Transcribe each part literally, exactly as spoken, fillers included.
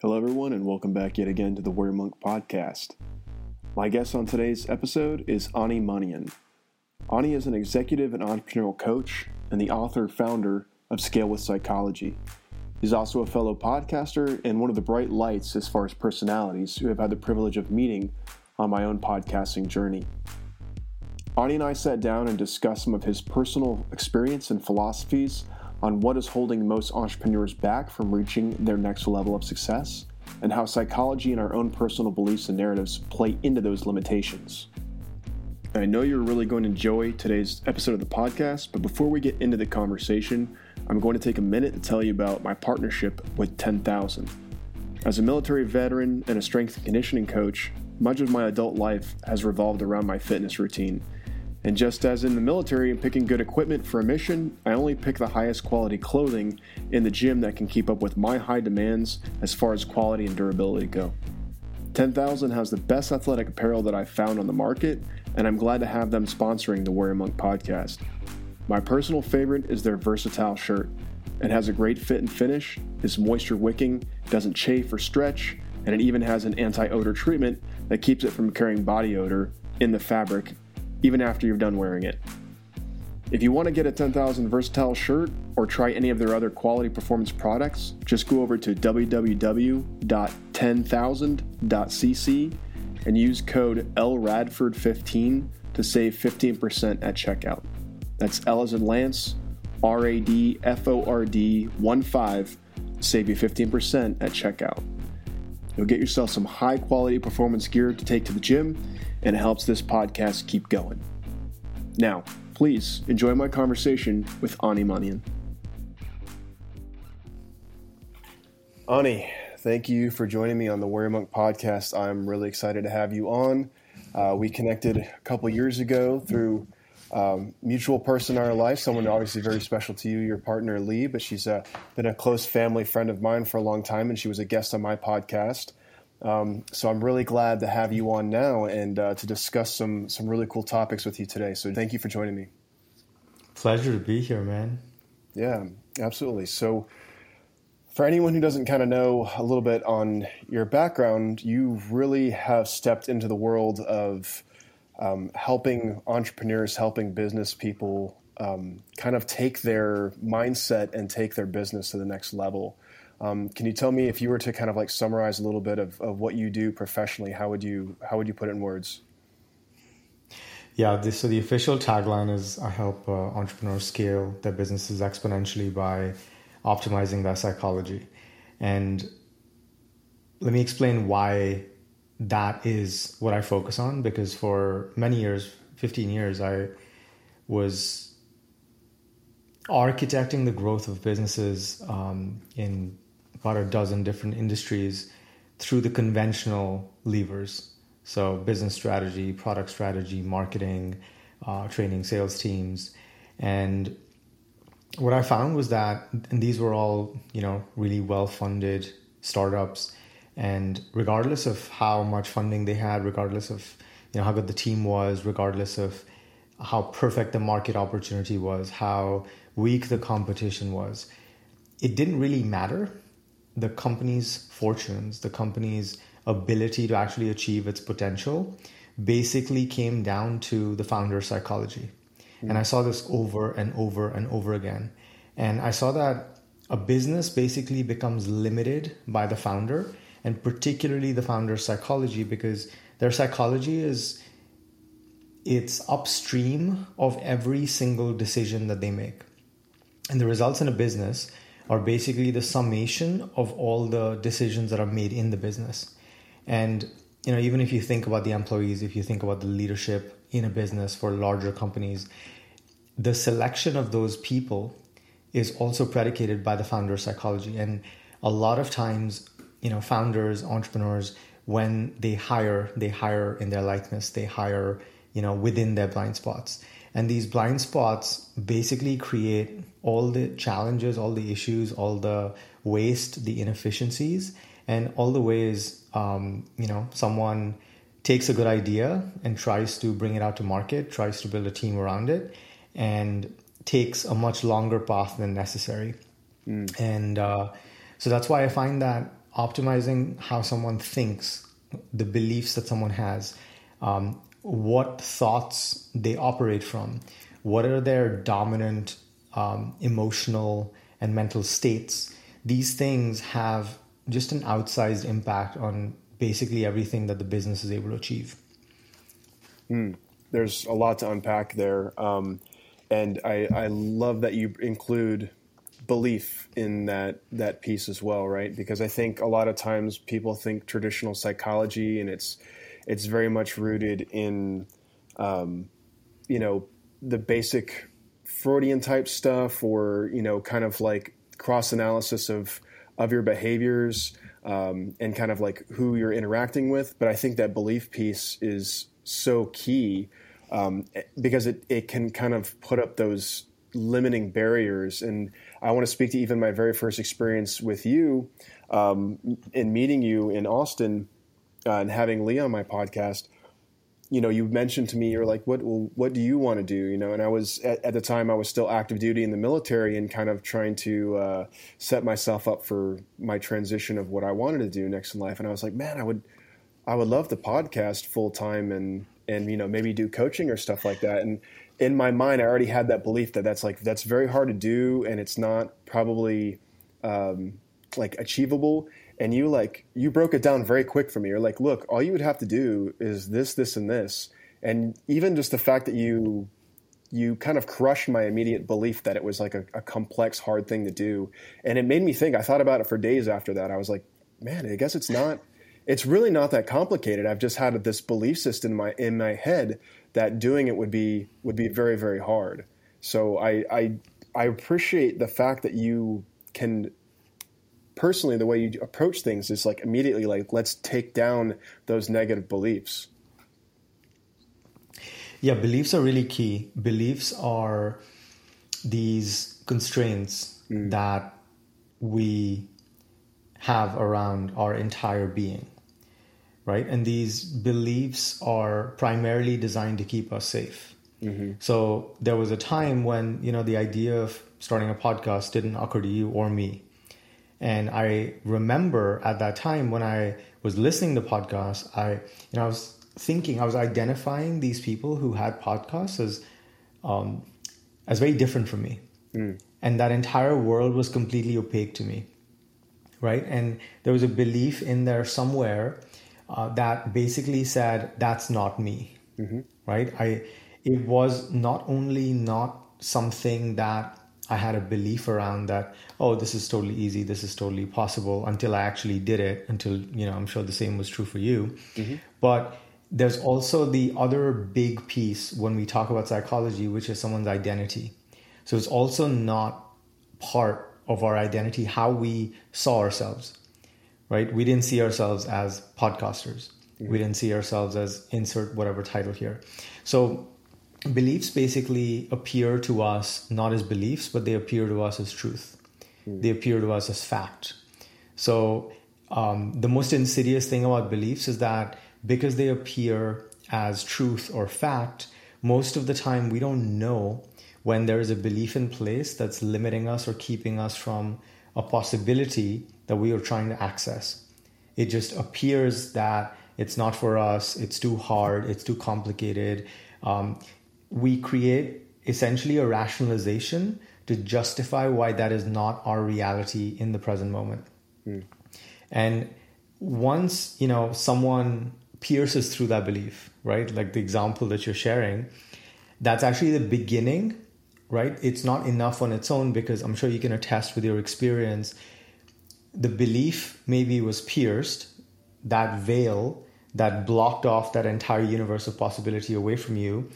Hello everyone and welcome back yet again to the Warrior Monk Podcast. My guest on today's episode is Ani Manian. Ani is an executive and entrepreneurial coach and the author-founder of Scale with Psychology. He's also a fellow podcaster and one of the bright lights as far as personalities who have had the privilege of meeting on my own podcasting journey. Ani and I sat down and discussed some of his personal experience and philosophies on what is holding most entrepreneurs back from reaching their next level of success, and how psychology and our own personal beliefs and narratives play into those limitations. I know you're really going to enjoy today's episode of the podcast, but before we get into the conversation, I'm going to take a minute to tell you about my partnership with Ten Thousand. As a military veteran and a strength and conditioning coach, much of my adult life has revolved around my fitness routine. And just as in the military and picking good equipment for a mission, I only pick the highest quality clothing in the gym that can keep up with my high demands as far as quality and durability go. ten thousand has the best athletic apparel that I've found on the market, and I'm glad to have them sponsoring the Warrior Monk Podcast. My personal favorite is their versatile shirt. It has a great fit and finish, is moisture wicking, doesn't chafe or stretch, and it even has an anti-odor treatment that keeps it from carrying body odor in the fabric even after you've done wearing it. If you want to get a ten thousand versatile shirt or try any of their other quality performance products, just go over to w w w dot ten thousand dot c c and use code L radford fifteen to save fifteen percent at checkout. That's L as in Lance, R A D F O R D one five, save you fifteen percent at checkout. You'll get yourself some high quality performance gear to take to the gym, and it helps this podcast keep going. Now, please enjoy my conversation with Ani Manian. Ani, thank you for joining me on the Warrior Monk Podcast. I'm really excited to have you on. Uh, we connected a couple years ago through um, mutual person in our life, someone obviously very special to you, your partner Lee, but she's uh, been a close family friend of mine for a long time, and she was a guest on my podcast. Um, so I'm really glad to have you on now and uh, to discuss some some really cool topics with you today. So thank you for joining me. Pleasure to be here, man. Yeah, absolutely. So for anyone who doesn't kind of know a little bit on your background, you really have stepped into the world of um, helping entrepreneurs, helping business people um, kind of take their mindset and take their business to the next level. Um, can you tell me, if you were to kind of like summarize a little bit of, of what you do professionally, how would you how would you put it in words? Yeah, this, so the official tagline is I help uh, entrepreneurs scale their businesses exponentially by optimizing their psychology. And let me explain why that is what I focus on, because for many years, fifteen years, I was architecting the growth of businesses um, in about a dozen different industries through the conventional levers. So business strategy, product strategy, marketing, uh, training sales teams. And what I found was that, and these were all, you know, really well-funded startups. And regardless of how much funding they had, regardless of, you know, how good the team was, regardless of how perfect the market opportunity was, how weak the competition was, it didn't really matter. The company's fortunes, the company's ability to actually achieve its potential basically came down to the founder's psychology. Mm. And I saw this over and over and over again. And I saw that a business basically becomes limited by the founder, and particularly the founder's psychology, because their psychology is it's upstream of every single decision that they make. And the results in a business are basically the summation of all the decisions that are made in the business. And, you know, even if you think about the employees, if you think about the leadership in a business for larger companies, the selection of those people is also predicated by the founder's psychology. And a lot of times, you know, founders, entrepreneurs, when they hire, they hire in their likeness, they hire, you know, within their blind spots. And these blind spots basically create all the challenges, all the issues, all the waste, the inefficiencies, and all the ways, um, you know, someone takes a good idea and tries to bring it out to market, tries to build a team around it, and takes a much longer path than necessary. Mm. And uh, so that's why I find that optimizing how someone thinks, the beliefs that someone has, um, what thoughts they operate from, what are their dominant um, emotional and mental states. These things have just an outsized impact on basically everything that the business is able to achieve. Mm, there's a lot to unpack there. Um, and I, I love that you include belief in that, that piece as well, right? Because I think a lot of times people think traditional psychology, and it's, it's very much rooted in, um, you know, the basic Freudian type stuff, or, you know, kind of like cross analysis of, of your behaviors, um, and kind of like who you're interacting with. But I think that belief piece is so key, um, because it, it can kind of put up those limiting barriers. And I want to speak to even my very first experience with you, um, in meeting you in Austin, uh, and having Lee on my podcast. You know, you mentioned to me, you're like, what, well, what do you want to do? You know, and I was at, at the time I was still active duty in the military and kind of trying to uh, set myself up for my transition of what I wanted to do next in life. And I was like, man, I would, I would love the podcast full time and, and, you know, maybe do coaching or stuff like that. And in my mind, I already had that belief that that's like, that's very hard to do. And it's not probably um, like achievable. And you like, you broke it down very quick for me. You're like, look, all you would have to do is this, this, and this. And even just the fact that you, you kind of crushed my immediate belief that it was like a, a complex, hard thing to do. And it made me think. I thought about it for days after that. I was like, man, I guess it's not, it's really not that complicated. I've just had this belief system in my, in my head that doing it would be, would be very, very hard. So I, I, I appreciate the fact that you can, personally, the way you approach things is like immediately like, let's take down those negative beliefs. Yeah, beliefs are really key. Beliefs are these constraints mm. that we have around our entire being, right? And these beliefs are primarily designed to keep us safe. Mm-hmm. So there was a time when, you know, the idea of starting a podcast didn't occur to you or me. And I remember at that time when I was listening to podcasts, I, you know, I was thinking, I was identifying these people who had podcasts as, um, as very different from me. Mm. And that entire world was completely opaque to me, right? And there was a belief in there somewhere uh, that basically said, that's not me, mm-hmm. right? I, it was not only not something that I had a belief around that, oh, this is totally easy, this is totally possible, until I actually did it, until, you know, I'm sure the same was true for you. Mm-hmm. But there's also the other big piece when we talk about psychology, which is someone's identity. So it's also not part of our identity, how we saw ourselves, right? We didn't see ourselves as podcasters. Mm-hmm. We didn't see ourselves as insert whatever title here. So beliefs basically appear to us not as beliefs, but they appear to us as truth. Mm. They appear to us as fact. So um, the most insidious thing about beliefs is that because they appear as truth or fact, most of the time we don't know when there is a belief in place that's limiting us or keeping us from a possibility that we are trying to access. It just appears that it's not for us, it's too hard, it's too complicated. Um, We create essentially a rationalization to justify why that is not our reality in the present moment. Mm. And once, you know, someone pierces through that belief, right? Like the example that you're sharing, that's actually the beginning, right? It's not enough on its own, because I'm sure you can attest with your experience, the belief maybe was pierced, that veil that blocked off that entire universe of possibility away from you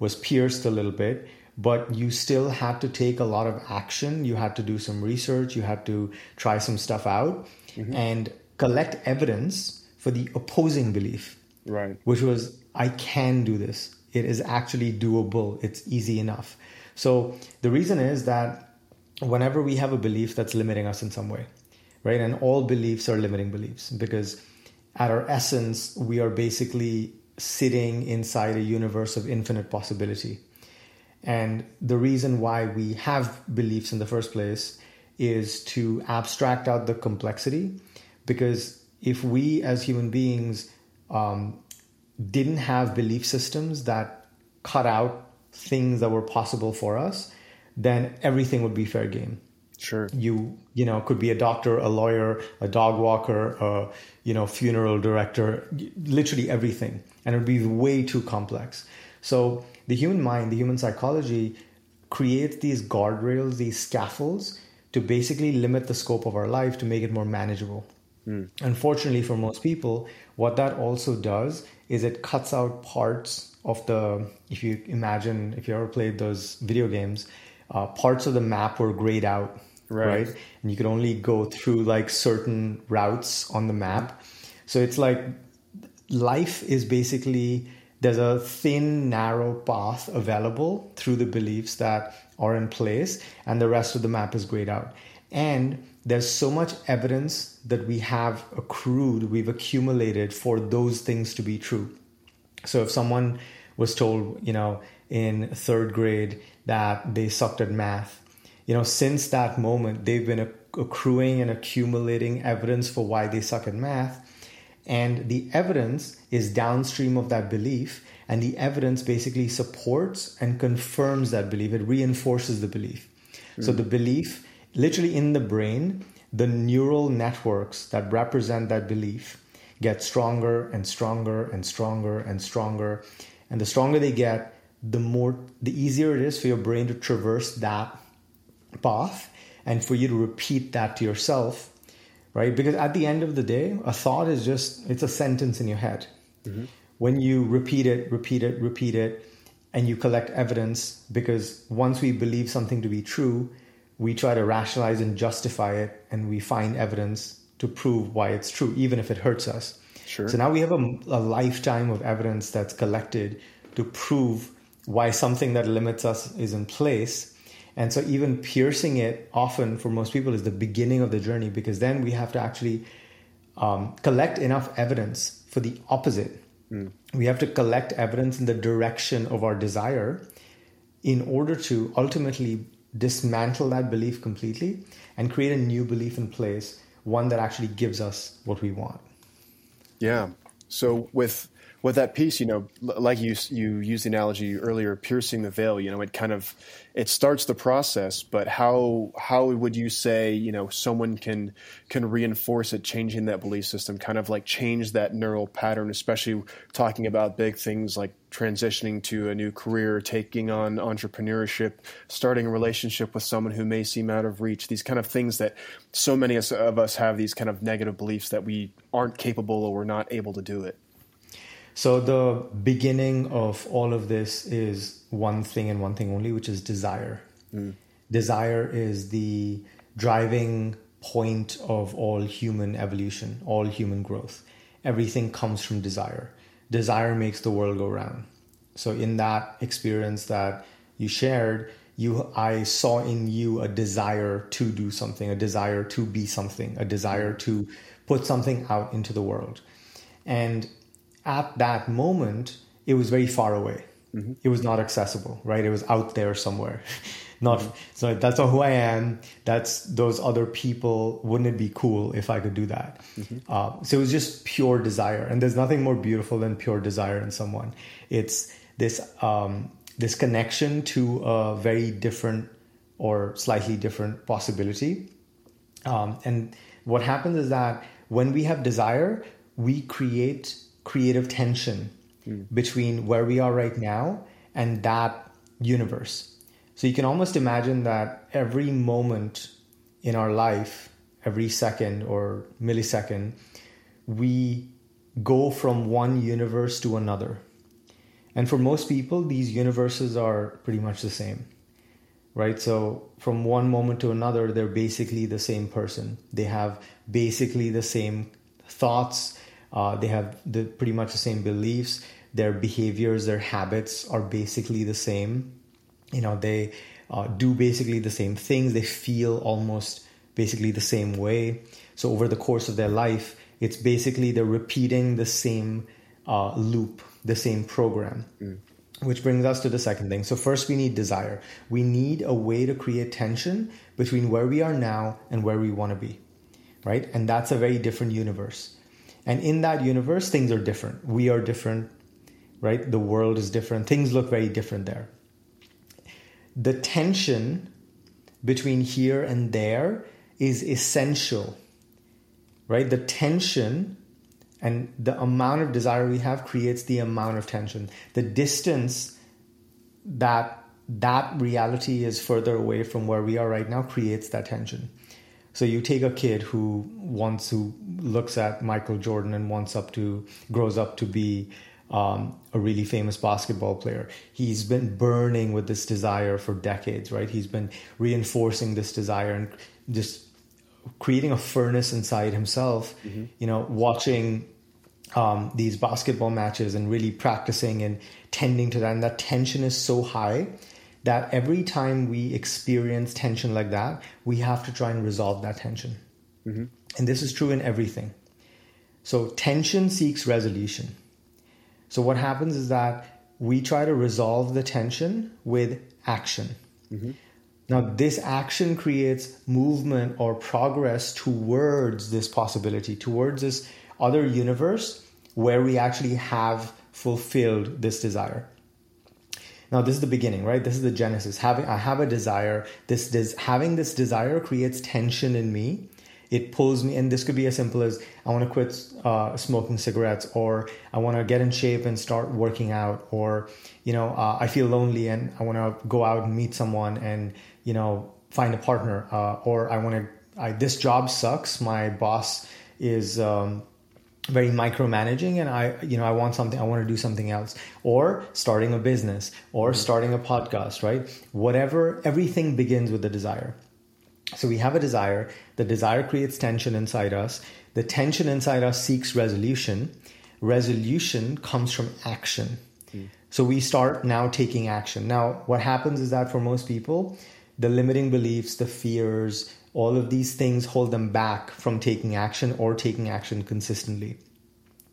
was pierced a little bit, but you still had to take a lot of action. You had to do some research. You had to try some stuff out mm-hmm. and collect evidence for the opposing belief, right? Which was, I can do this. It is actually doable. It's easy enough. So the reason is that whenever we have a belief that's limiting us in some way, right? And all beliefs are limiting beliefs, because at our essence, we are basically sitting inside a universe of infinite possibility. And the reason why we have beliefs in the first place is to abstract out the complexity, Because if we as human beings um, didn't have belief systems that cut out things that were possible for us, then everything would be fair game. Sure. You, you know, could be a doctor, a lawyer, a dog walker, a, you know, funeral director, literally everything. And it would be way too complex. So the human mind, the human psychology creates these guardrails, these scaffolds to basically limit the scope of our life to make it more manageable. Mm. Unfortunately for most people, what that also does is it cuts out parts of the, if you imagine, if you ever played those video games, uh, parts of the map were grayed out. Right. right. And you could only go through like certain routes on the map. So it's like life is basically, there's a thin, narrow path available through the beliefs that are in place, and the rest of the map is grayed out. And there's so much evidence that we have accrued, we've accumulated for those things to be true. So if someone was told, you know, in third grade that they sucked at math, you know, since that moment, they've been accruing and accumulating evidence for why they suck at math. And the evidence is downstream of that belief. And the evidence basically supports and confirms that belief. It reinforces the belief. Mm. So the belief, literally in the brain, the neural networks that represent that belief get stronger and stronger and stronger and stronger. And the stronger they get, the more, the easier it is for your brain to traverse that path and for you to repeat that to yourself. Right? Because at the end of the day, a thought is just, it's a sentence in your head. Mm-hmm. When you repeat it, repeat it, repeat it, and you collect evidence, because once we believe something to be true, we try to rationalize and justify it, and we find evidence to prove why it's true, even if it hurts us. Sure. So now we have a, a lifetime of evidence that's collected to prove why something that limits us is in place. And so even piercing it often for most people is the beginning of the journey, because then we have to actually um, collect enough evidence for the opposite. Mm. We have to collect evidence in the direction of our desire in order to ultimately dismantle that belief completely and create a new belief in place, one that actually gives us what we want. Yeah. So with with that piece, you know, like you you used the analogy earlier, piercing the veil, you know, it kind of, it starts the process, but how how would you say, you know, someone can can reinforce it, changing that belief system, kind of like change that neural pattern, especially talking about big things like transitioning to a new career, taking on entrepreneurship, starting a relationship with someone who may seem out of reach, these kind of things that so many of us have these kind of negative beliefs that we aren't capable or we're not able to do it. So the beginning of all of this is one thing and one thing only, which is desire. Mm. Desire is the driving point of all human evolution, all human growth. Everything comes from desire. Desire makes the world go round. So in that experience that you shared, you, I saw in you a desire to do something, a desire to be something, a desire to put something out into the world. And at that moment, it was very far away. Mm-hmm. It was not accessible, right? It was out there somewhere. Not mm-hmm. So that's not who I am. That's those other people. Wouldn't it be cool if I could do that? Mm-hmm. Uh, so it was just pure desire. And there's nothing more beautiful than pure desire in someone. It's this um, this connection to a very different or slightly different possibility. Um, and what happens is that when we have desire, we create creative tension mm. between where we are right now and that universe. So you can almost imagine that every moment in our life, every second or millisecond, we go from one universe to another. And for most people, these universes are pretty much the same, right? So from one moment to another, they're basically the same person. They have basically the same thoughts. Uh, they have the, pretty much the same beliefs. Their behaviors, their habits are basically the same. You know, they uh, do basically the same things. They feel almost basically the same way. So over the course of their life, it's basically they're repeating the same uh, loop, the same program, mm. which brings us to the second thing. So first we need desire. We need a way to create tension between where we are now and where we want to be. right? And that's a very different universe. And in that universe, things are different. We are different, right? The world is different. Things look very different there. The tension between here and there is essential, right? The tension and the amount of desire we have creates the amount of tension. The distance that that reality is further away from where we are right now creates that tension. So you take a kid who wants, who looks at Michael Jordan and wants up to, grows up to be um, a really famous basketball player. He's been burning with this desire for decades, right? He's been reinforcing this desire and just creating a furnace inside himself, mm-hmm. you know, watching um, these basketball matches and really practicing and tending to that. And that tension is so high that every time we experience tension like that, we have to try and resolve that tension. Mm-hmm. And this is true in everything. So tension seeks resolution. So what happens is that we try to resolve the tension with action. Mm-hmm. Now, this action creates movement or progress towards this possibility, towards this other universe where we actually have fulfilled this desire. Now, this is the beginning, right? This is the genesis. Having I have a desire. This des, having this desire creates tension in me. It pulls me, and this could be as simple as I want to quit uh, smoking cigarettes, or I want to get in shape and start working out, or you know, uh, I feel lonely and I want to go out and meet someone and you know, find a partner, uh, or I want to. I, this job sucks. My boss is um, very micromanaging, and I, you know, I want something. I want to do something else, or starting a business, or starting a podcast. Right? Whatever. Everything begins with the desire. So we have a desire. The desire creates tension inside us. The tension inside us seeks resolution. Resolution comes from action. Mm. So we start now taking action. Now, what happens is that for most people, the limiting beliefs, the fears, all of these things hold them back from taking action or taking action consistently,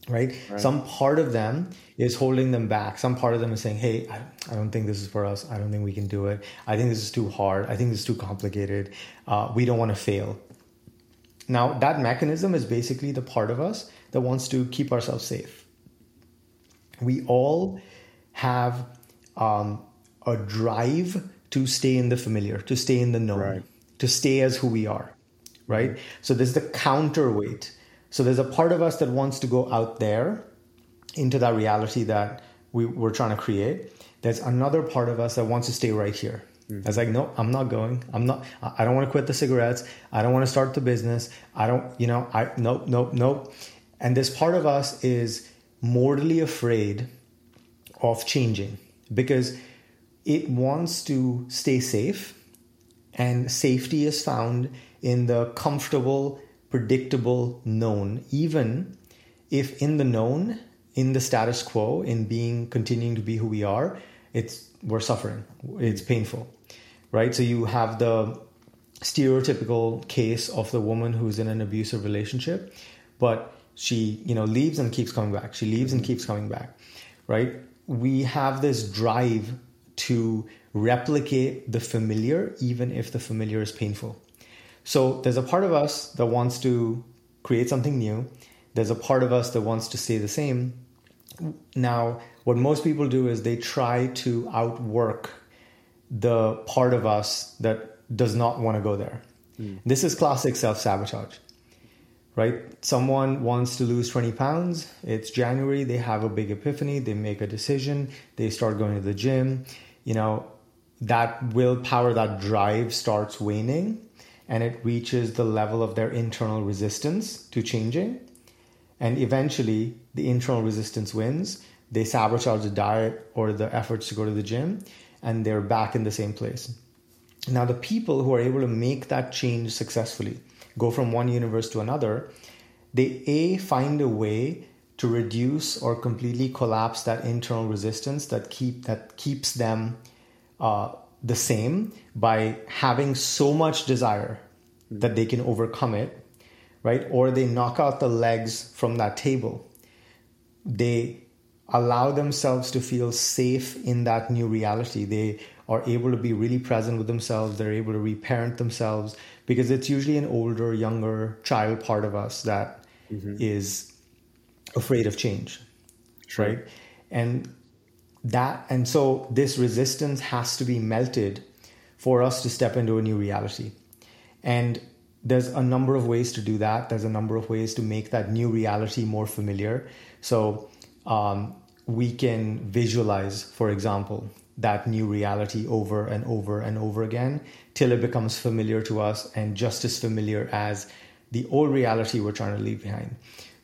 right? Right. Some part of them is holding them back. Some part of them is saying, hey, I don't think this is for us. I don't think we can do it. I think this is too hard. I think this is too complicated. Uh, we don't want to fail. Now, that mechanism is basically the part of us that wants to keep ourselves safe. We all have um, a drive to stay in the familiar, to stay in the known, right. to stay as who we are, right? So there's the counterweight. So there's a part of us that wants to go out there into that reality that we were trying to create. There's another part of us that wants to stay right here. Mm-hmm. I was like, no, I'm not going. I'm not, I don't want to quit the cigarettes. I don't want to start the business. I don't, you know, I, nope, nope, nope. And this part of us is mortally afraid of changing because it wants to stay safe, and safety is found in the comfortable, predictable known, even if in the known, in the status quo, in being, continuing to be who we are, it's, we're suffering. It's painful, right? So you have the stereotypical case of the woman who's in an abusive relationship, but she, you know, leaves and keeps coming back. She leaves and keeps coming back, right? We have this drive to replicate the familiar, even if the familiar is painful. So there's a part of us that wants to create something new. There's a part of us that wants to stay the same. Now, what most people do is they try to outwork the part of us that does not want to go there. Mm. This is classic self-sabotage, right? Someone wants to lose twenty pounds. It's January. They have a big epiphany. They make a decision. They start going to the gym. You know, that willpower, that drive starts waning. And it reaches the level of their internal resistance to changing. And eventually, the internal resistance wins. They sabotage the diet or the efforts to go to the gym, and they're back in the same place. Now, the people who are able to make that change successfully, go from one universe to another, they A, find a way to reduce or completely collapse that internal resistance that keep that keeps them uh, the same by having so much desire that they can overcome it, right? Or they knock out the legs from that table. They allow themselves to feel safe in that new reality. They are able to be really present with themselves. They're able to reparent themselves. because it's usually an older, younger child part of us that mm-hmm. is afraid of change, sure. right? And that, and so this resistance has to be melted for us to step into a new reality. And there's a number of ways to do that. There's a number of ways to make that new reality more familiar. So um, we can visualize, for example, that new reality over and over and over again till it becomes familiar to us and just as familiar as the old reality we're trying to leave behind.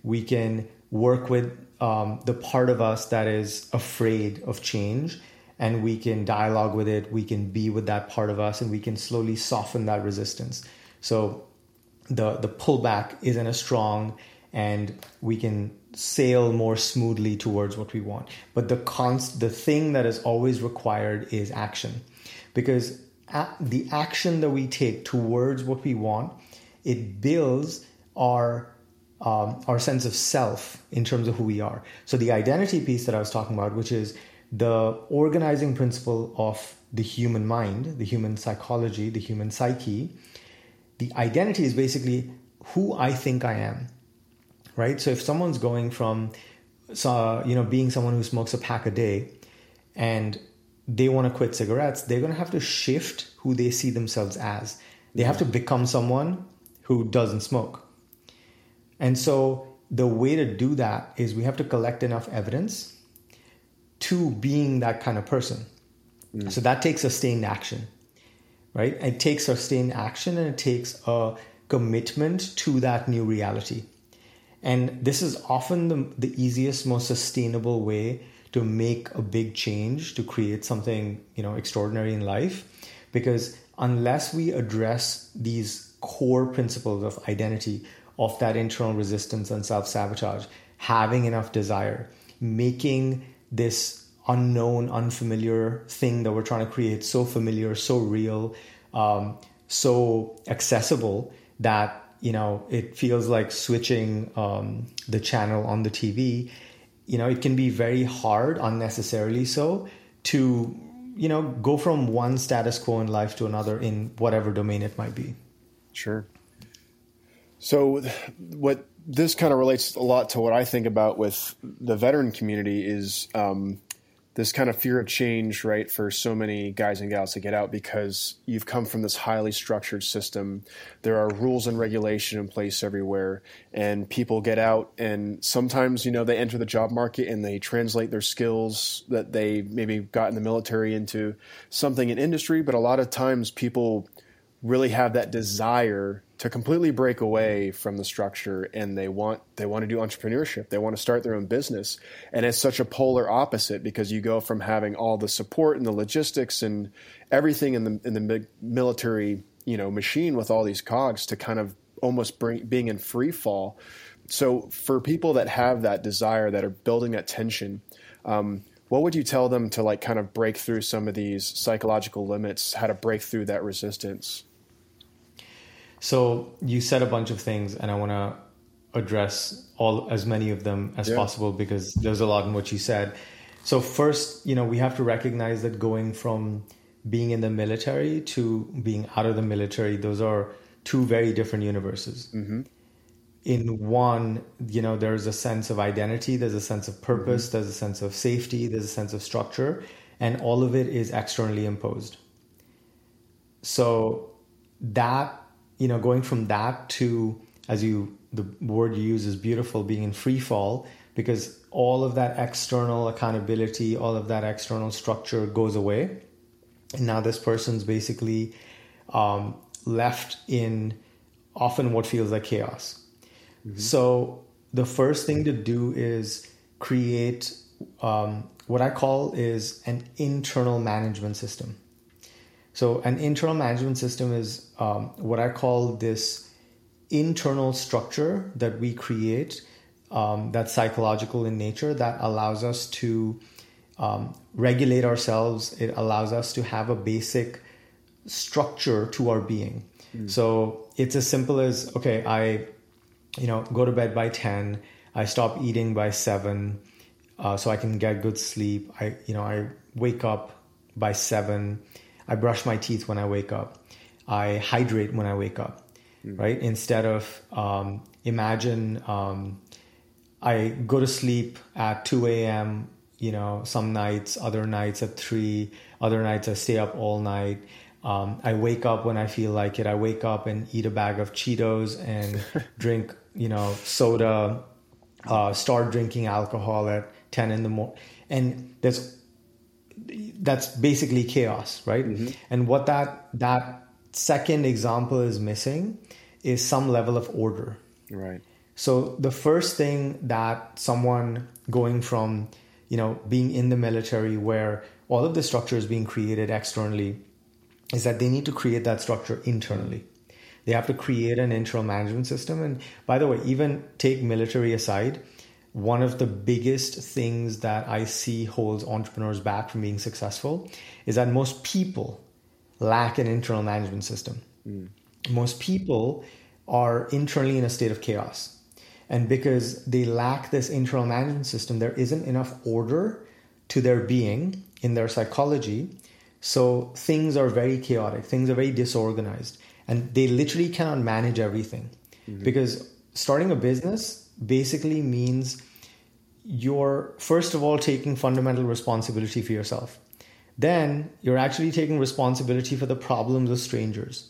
We can work with um, the part of us that is afraid of change, and we can dialogue with it. We can be with that part of us, and we can slowly soften that resistance. So the the pullback isn't as strong, and we can sail more smoothly towards what we want. But the const, the thing that is always required is action, because the action that we take towards what we want, it builds our um, our sense of self in terms of who we are. So the identity piece that I was talking about, which is the organizing principle of the human mind, the human psychology, the human psyche, the identity is basically who I think I am, right? So if someone's going from, uh, you know, being someone who smokes a pack a day and they want to quit cigarettes, they're going to have to shift who they see themselves as. They have to become someone who doesn't smoke. And so the way to do that is we have to collect enough evidence to being that kind of person. Mm. So that takes sustained action, right? It takes sustained action, and it takes a commitment to that new reality. And this is often the, the easiest, most sustainable way to make a big change, to create something, you know, extraordinary in life. Because unless we address these core principles of identity, of that internal resistance and self-sabotage, having enough desire, making this unknown, unfamiliar thing that we're trying to create so familiar, so real, um, so accessible that, you know, it feels like switching um, the channel on the T V. You know, it can be very hard, unnecessarily so, to, you know, go from one status quo in life to another in whatever domain it might be. Sure. So what this kind of relates a lot to what I think about with the veteran community is um, this kind of fear of change, right? For so many guys and gals to get out because you've come from this highly structured system. There are rules and regulation in place everywhere, and people get out, and sometimes, you know, they enter the job market and they translate their skills that they maybe got in the military into something in industry. But a lot of times people really have that desire to completely break away from the structure, and they want they want to do entrepreneurship. They want to start their own business. And it's such a polar opposite, because you go from having all the support and the logistics and everything in the in the military, you know, machine with all these cogs, to kind of almost bring, being in free fall. So for people that have that desire, that are building that tension, um, what would you tell them to, like, kind of break through some of these psychological limits, how to break through that resistance? So you said a bunch of things, and I want to address all as many of them as yeah. possible, because there's a lot in what you said. So first, you know, we have to recognize that going from being in the military to being out of the military, those are two very different universes. Mm-hmm. In one, you know, there's a sense of identity, there's a sense of purpose, mm-hmm. there's a sense of safety, there's a sense of structure, and all of it is externally imposed. So that, you know, going from that to, as you, the word you use is beautiful, being in free fall, because all of that external accountability, all of that external structure goes away. And now this person's basically um, left in often what feels like chaos. Mm-hmm. So the first thing to do is create um, what I call is an internal management system. So an internal management system is um, what I call this internal structure that we create um, that's psychological in nature, that allows us to um, regulate ourselves. It allows us to have a basic structure to our being. Mm. So it's as simple as, okay, I, you know, go to bed by ten. I stop eating by seven, uh, so I can get good sleep. I, you know, I wake up by seven. I brush my teeth when I wake up. I hydrate when I wake up, mm. right? Instead of um, imagine um, I go to sleep at two a.m., you know, some nights, other nights at three, other nights I stay up all night. Um, I wake up when I feel like it. I wake up and eat a bag of Cheetos and drink, you know, soda, uh, start drinking alcohol at ten in the morning. And there's, that's basically chaos, right? Mm-hmm. And what that that second example is missing is some level of order. Right. So the first thing that someone going from, you know, being in the military where all of the structure is being created externally is that they need to create that structure internally. They have to create an internal management system. And by the way, even take military aside, one of the biggest things that I see holds entrepreneurs back from being successful is that most people lack an internal management system. Mm. Most people are internally in a state of chaos. And because they lack this internal management system, there isn't enough order to their being, in their psychology. So things are very chaotic. Things are very disorganized. And they literally cannot manage everything. Mm-hmm. Because starting a business basically means you're, first of all, taking fundamental responsibility for yourself. Then you're actually taking responsibility for the problems of strangers.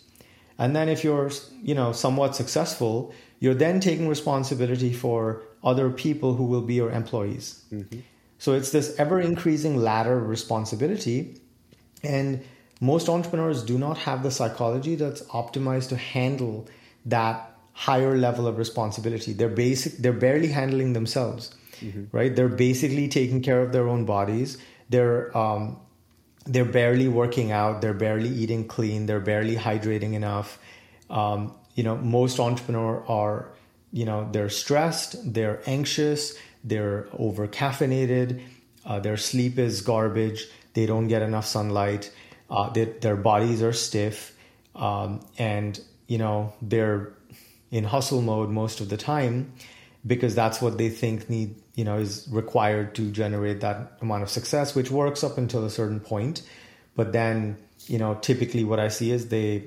And then if you're, you know, somewhat successful, you're then taking responsibility for other people who will be your employees. Mm-hmm. So it's this ever-increasing ladder of responsibility. And most entrepreneurs do not have the psychology that's optimized to handle that higher level of responsibility. They're basic. They're barely handling themselves, mm-hmm. right? They're basically taking care of their own bodies. They're um, they're barely working out. They're barely eating clean. They're barely hydrating enough. Um, you know, most entrepreneurs are, you know, they're stressed. They're anxious. They're over caffeinated. Uh, their sleep is garbage. They don't get enough sunlight. Uh, they, their bodies are stiff, um, and you know they're in hustle mode most of the time because that's what they think need you know is required to generate that amount of success, which works up until a certain point. But then you know typically what I see is they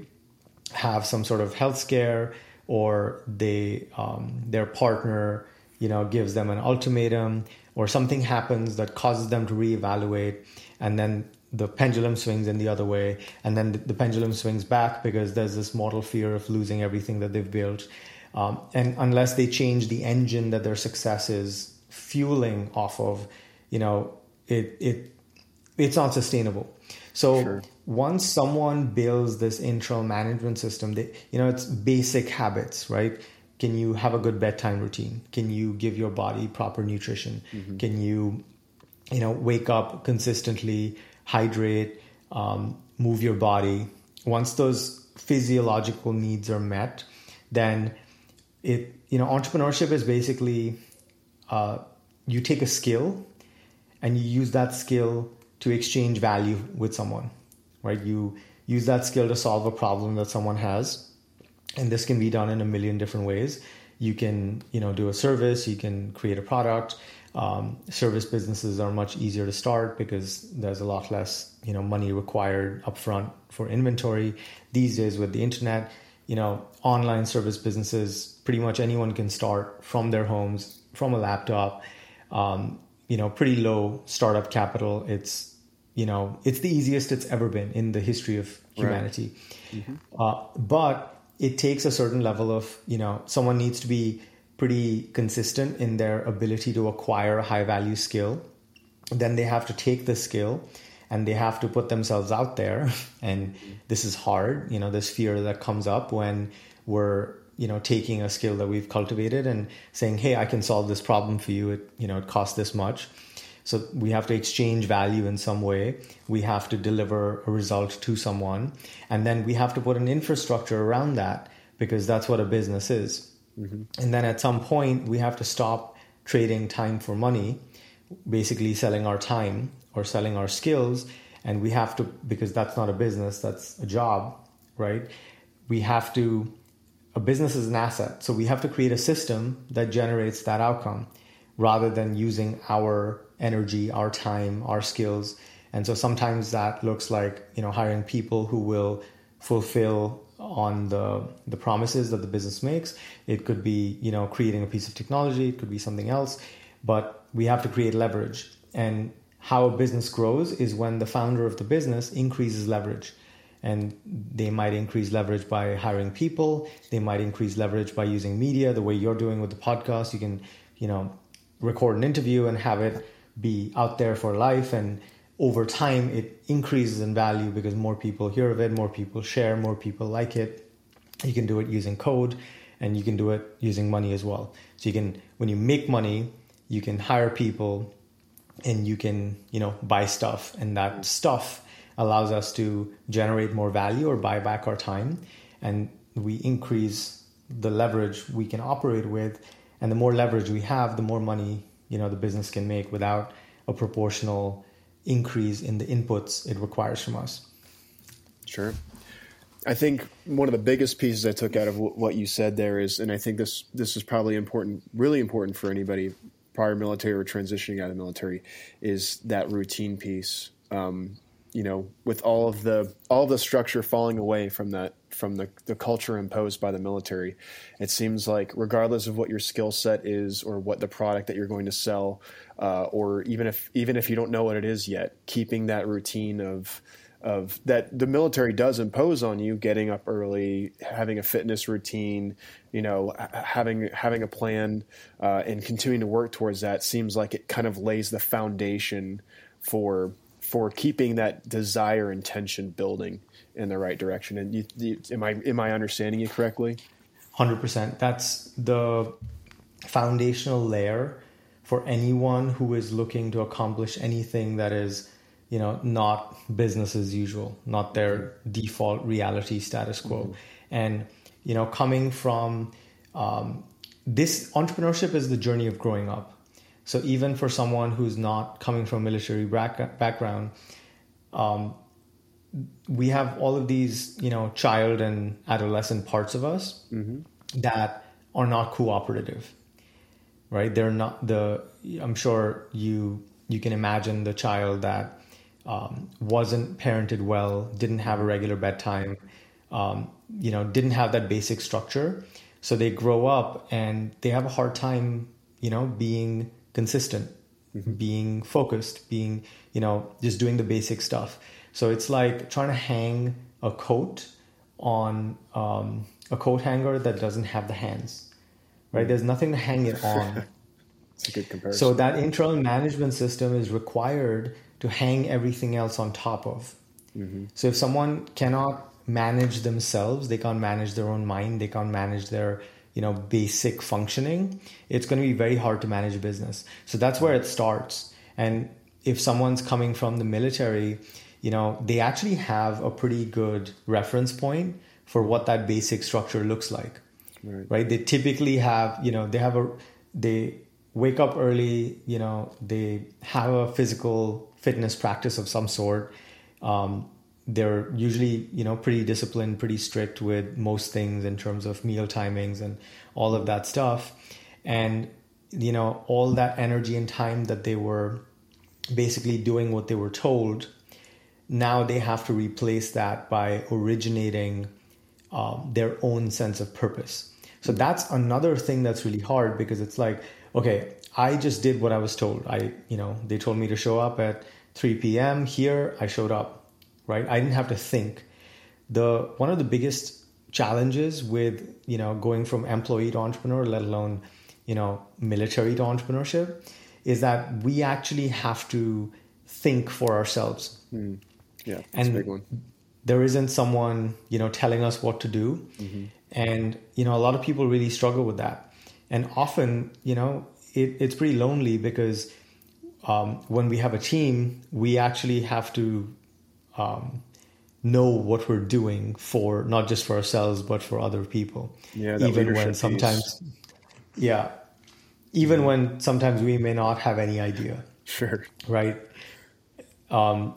have some sort of health scare, or they um, their partner you know gives them an ultimatum, or something happens that causes them to reevaluate. And then the pendulum swings in the other way. And then the pendulum swings back because there's this mortal fear of losing everything that they've built. Um, and unless they change the engine that their success is fueling off of, you know, it it it's not sustainable. So sure. Once someone builds this internal management system, they, you know, it's basic habits, right? Can you have a good bedtime routine? Can you give your body proper nutrition? Mm-hmm. Can you... you know, wake up consistently, hydrate, um, move your body. Once those physiological needs are met, then it, you know, entrepreneurship is basically uh, you take a skill and you use that skill to exchange value with someone, right? You use that skill to solve a problem that someone has. And this can be done in a million different ways. You can, you know, do a service, you can create a product. Um, service businesses are much easier to start because there's a lot less, you know, money required upfront for inventory. These days with the internet, you know, online service businesses, pretty much anyone can start from their homes, from a laptop, um, you know, pretty low startup capital. It's, you know, it's the easiest it's ever been in the history of humanity. Right. Mm-hmm. Uh, but it takes a certain level of, you know, someone needs to be pretty consistent in their ability to acquire a high value skill. Then they have to take the skill and they have to put themselves out there. And this is hard, you know, this fear that comes up when we're, you know, taking a skill that we've cultivated and saying, hey, I can solve this problem for you. It, you know, it costs this much. So we have to exchange value in some way. We have to deliver a result to someone. And then we have to put an infrastructure around that because that's what a business is. Mm-hmm. And then at some point, we have to stop trading time for money, basically selling our time or selling our skills. And we have to, because that's not a business, that's a job, right? We have to, a business is an asset. So we have to create a system that generates that outcome rather than using our energy, our time, our skills. And so sometimes that looks like, you know, hiring people who will fulfill on the the promises that the business makes. It could be, you know, creating a piece of technology. It could be something else. But we have to create leverage. And how a business grows is when the founder of the business increases leverage. And they might increase leverage by hiring people. They might increase leverage by using media, the way you're doing with the podcast. You can, you know, record an interview and have it be out there for life. And over time, it increases in value because more people hear of it, more people share, more people like it. You can do it using code, and you can do it using money as well. So you can, when you make money, you can hire people, and you can, you know, buy stuff, and that stuff allows us to generate more value or buy back our time. And we increase the leverage we can operate with. And the more leverage we have, the more money, you know, the business can make without a proportional increase in the inputs it requires from us. Sure. I think one of the biggest pieces I took out of w- what you said there is, and I think this this is probably important, really important for anybody prior military or transitioning out of military, is that routine piece. Um, you know, with all of the, all of the structure falling away from that, from the, the culture imposed by the military, it seems like regardless of what your skill set is or what the product that you're going to sell, uh, or even if, even if you don't know what it is yet, keeping that routine of, of that the military does impose on you, getting up early, having a fitness routine, you know, having, having a plan, uh, and continuing to work towards that, seems like it kind of lays the foundation for, for keeping that desire and tension building in the right direction. And you, you, am I am I understanding you correctly? one hundred percent. That's the foundational layer for anyone who is looking to accomplish anything that is, you know, not business as usual, not their default reality status quo. Mm-hmm. And, you know, coming from um, this, entrepreneurship is the journey of growing up. So even for someone who's not coming from a military background, um, we have all of these, you know, child and adolescent parts of us mm-hmm. that are not cooperative, right? They're not the, I'm sure you, you can imagine the child that um, wasn't parented well, didn't have a regular bedtime, um, you know, didn't have that basic structure. So they grow up and they have a hard time, you know, being consistent, mm-hmm. being focused, being, you know, just doing the basic stuff. So it's like trying to hang a coat on um, a coat hanger that doesn't have the hands, right? Mm-hmm. There's nothing to hang it on. It's a good comparison. So that internal management system is required to hang everything else on top of. Mm-hmm. So if someone cannot manage themselves, they can't manage their own mind, they can't manage their, you know, basic functioning, it's going to be very hard to manage a business. So that's where it starts. And if someone's coming from the military, you know, they actually have a pretty good reference point for what that basic structure looks like, right? right? They typically have, you know, they have a, they wake up early, you know, they have a physical fitness practice of some sort. Um, They're usually, you know, pretty disciplined, pretty strict with most things in terms of meal timings and all of that stuff. And, you know, all that energy and time that they were basically doing what they were told, now they have to replace that by originating um, their own sense of purpose. So that's another thing that's really hard, because it's like, okay, I just did what I was told. I, you know, they told me to show up at three p.m. here, I showed up. Right? I didn't have to think. The one of the biggest challenges with, you know, going from employee to entrepreneur, let alone, you know, military to entrepreneurship, is that we actually have to think for ourselves. Mm. Yeah, that's and a big one. There isn't someone, you know, telling us what to do. Mm-hmm. And, you know, a lot of people really struggle with that. And often, you know, it, it's pretty lonely, because um, when we have a team, we actually have to Um, know what we're doing, for not just for ourselves but for other people. Yeah, that even when sometimes, piece. yeah, even yeah. when sometimes we may not have any idea. Sure. Right. Um,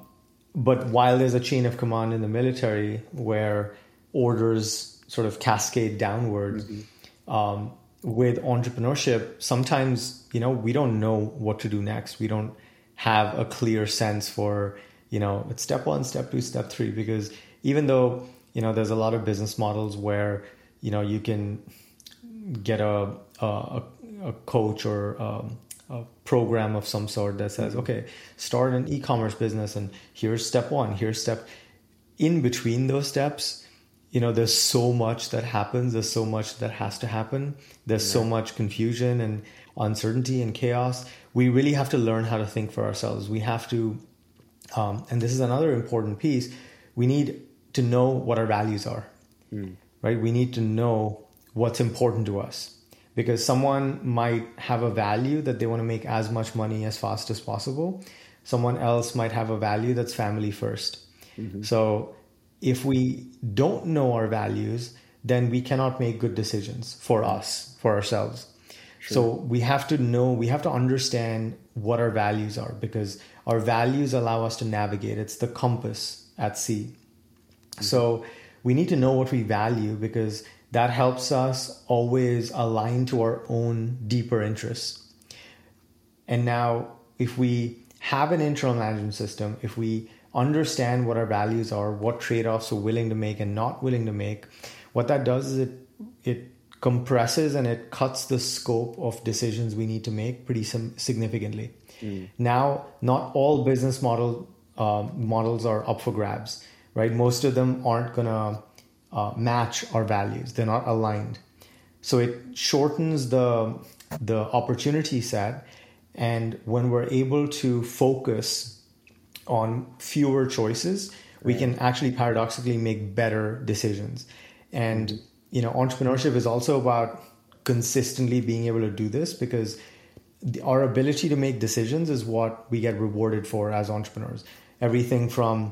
but while there's a chain of command in the military where orders sort of cascade downward, mm-hmm. um, with entrepreneurship, sometimes, you know, we don't know what to do next. We don't have a clear sense for, you know, it's step one, step two, step three, because even though, you know, there's a lot of business models where, you know, you can get a a, a coach or a, a program of some sort that says, okay, start an e-commerce business, and here's step one, here's step. In between those steps, you know, there's so much that happens. There's so much that has to happen. There's yeah. so much confusion and uncertainty and chaos. We really have to learn how to think for ourselves. We have to, um, and this is another important piece, we need to know what our values are, mm. right? We need to know what's important to us, because someone might have a value that they want to make as much money as fast as possible. Someone else might have a value that's family first. Mm-hmm. So if we don't know our values, then we cannot make good decisions for us, for ourselves. Sure. So we have to know, we have to understand what our values are, because our values allow us to navigate. It's the compass at sea. Mm-hmm. So we need to know what we value, because that helps us always align to our own deeper interests. And now if we have an internal management system, if we understand what our values are, what trade-offs we're willing to make and not willing to make, what that does is it it compresses and it cuts the scope of decisions we need to make pretty sim- significantly. Mm. Now, not all business model uh, models are up for grabs, right? Most of them aren't going to uh, match our values. They're not aligned. So it shortens the the opportunity set. And when we're able to focus on fewer choices, we right. can actually paradoxically make better decisions. And, you know, entrepreneurship is also about consistently being able to do this, because the, our ability to make decisions is what we get rewarded for as entrepreneurs. Everything from,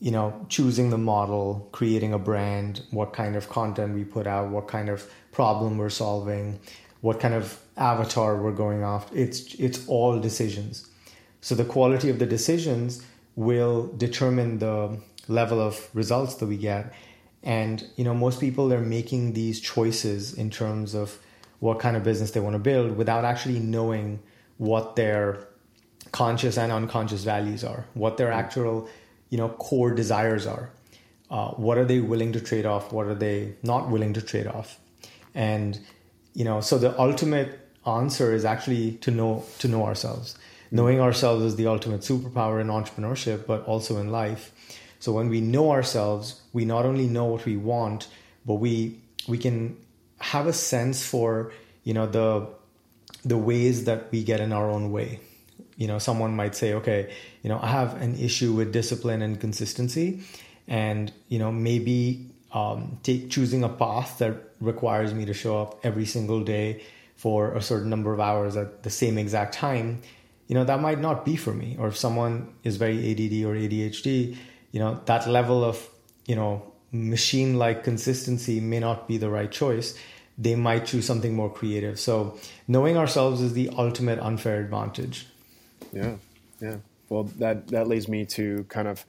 you know, choosing the model, creating a brand, what kind of content we put out, what kind of problem we're solving, what kind of avatar we're going after. It's, it's all decisions. So the quality of the decisions will determine the level of results that we get. And, you know, most people are making these choices in terms of what kind of business they want to build without actually knowing what their conscious and unconscious values are, what their actual, you know, core desires are. Uh, what are they willing to trade off? What are they not willing to trade off? And, you know, so the ultimate answer is actually to know, to know ourselves. Knowing ourselves is the ultimate superpower in entrepreneurship, but also in life. So when we know ourselves, we not only know what we want, but we we can have a sense for, you know, the the ways that we get in our own way. You know, someone might say, okay, you know, I have an issue with discipline and consistency, and, you know, maybe um, take choosing a path that requires me to show up every single day for a certain number of hours at the same exact time. You know, that might not be for me. Or if someone is very A D D or A D H D, you know, that level of, you know, machine-like consistency may not be the right choice. They might choose something more creative. So knowing ourselves is the ultimate unfair advantage. Yeah, yeah. Well, that, that leads me to kind of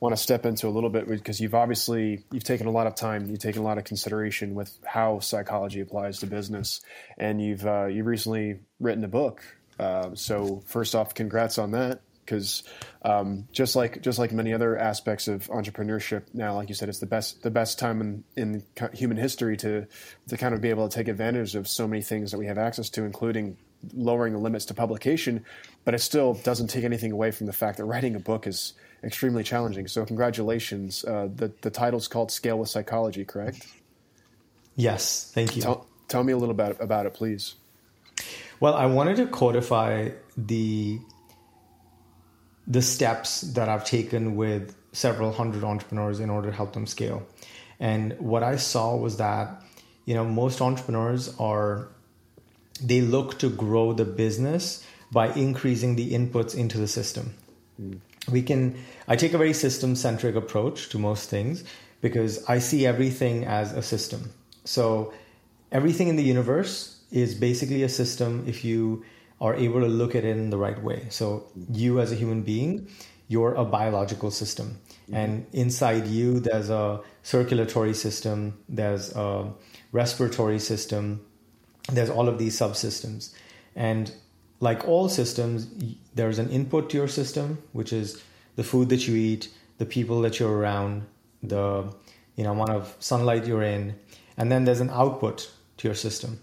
want to step into a little bit, because you've obviously, you've taken a lot of time, you've taken a lot of consideration with how psychology applies to business. And you've uh, you've recently written a book. Uh, so first off, congrats on that, because um, just like just like many other aspects of entrepreneurship now, like you said, it's the best the best time in, in human history to to kind of be able to take advantage of so many things that we have access to, including lowering the limits to publication. But it still doesn't take anything away from the fact that writing a book is extremely challenging. So congratulations. Uh, the the title's called Scale with Psychology, correct? Yes, thank you. Tell, tell me a little about about it, please. Well, I wanted to codify the the steps that I've taken with several hundred entrepreneurs in order to help them scale. And what I saw was that, you know, most entrepreneurs are, they look to grow the business by increasing the inputs into the system. Mm. We can, I take a very system-centric approach to most things, because I see everything as a system. So everything in the universe is basically a system if you are able to look at it in the right way. So you as a human being, you're a biological system. Mm-hmm. And inside you, there's a circulatory system, there's a respiratory system, there's all of these subsystems. And like all systems, there's an input to your system, which is the food that you eat, the people that you're around, the, you know, amount of sunlight you're in, and then there's an output to your system.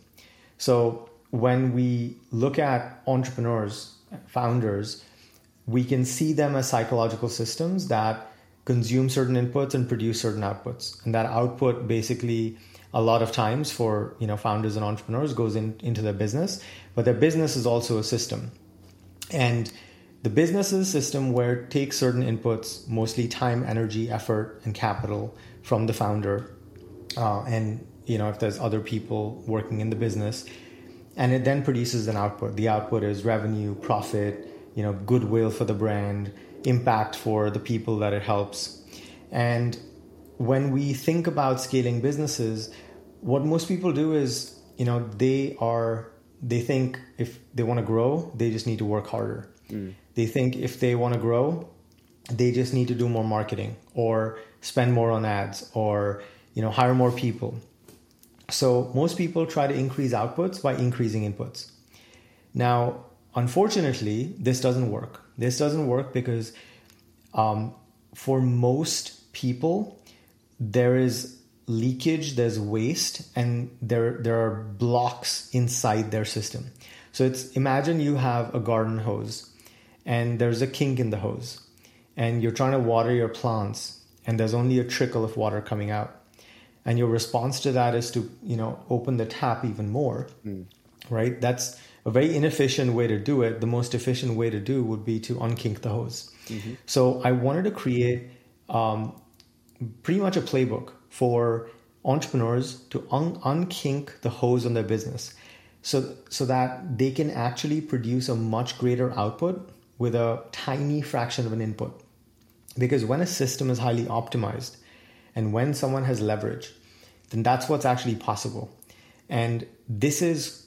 So when we look at entrepreneurs, founders, we can see them as psychological systems that consume certain inputs and produce certain outputs. And that output basically, a lot of times for, you know, founders and entrepreneurs goes in, into their business, but their business is also a system. And the business is a system where it takes certain inputs, mostly time, energy, effort, and capital from the founder. Uh, and, you know, if there's other people working in the business, and it then produces an output. The output is revenue, profit, you know, goodwill for the brand, impact for the people that it helps. And when we think about scaling businesses, what most people do is, you know, they are, they think if they want to grow, they just need to work harder. Mm. They think if they want to grow, they just need to do more marketing or spend more on ads or, you know, hire more people. So most people try to increase outputs by increasing inputs. Now, unfortunately, this doesn't work. This doesn't work because um, for most people, there is leakage, there's waste, and there there are blocks inside their system. So it's, imagine you have a garden hose and there's a kink in the hose and you're trying to water your plants and there's only a trickle of water coming out. And your response to that is to, you know, open the tap even more, mm. right? That's a very inefficient way to do it. The most efficient way to do would be to unkink the hose. Mm-hmm. So I wanted to create um, pretty much a playbook for entrepreneurs to un- unkink the hose on their business so, so that they can actually produce a much greater output with a tiny fraction of an input. Because when a system is highly optimized and when someone has leverage, then that's what's actually possible. And this is,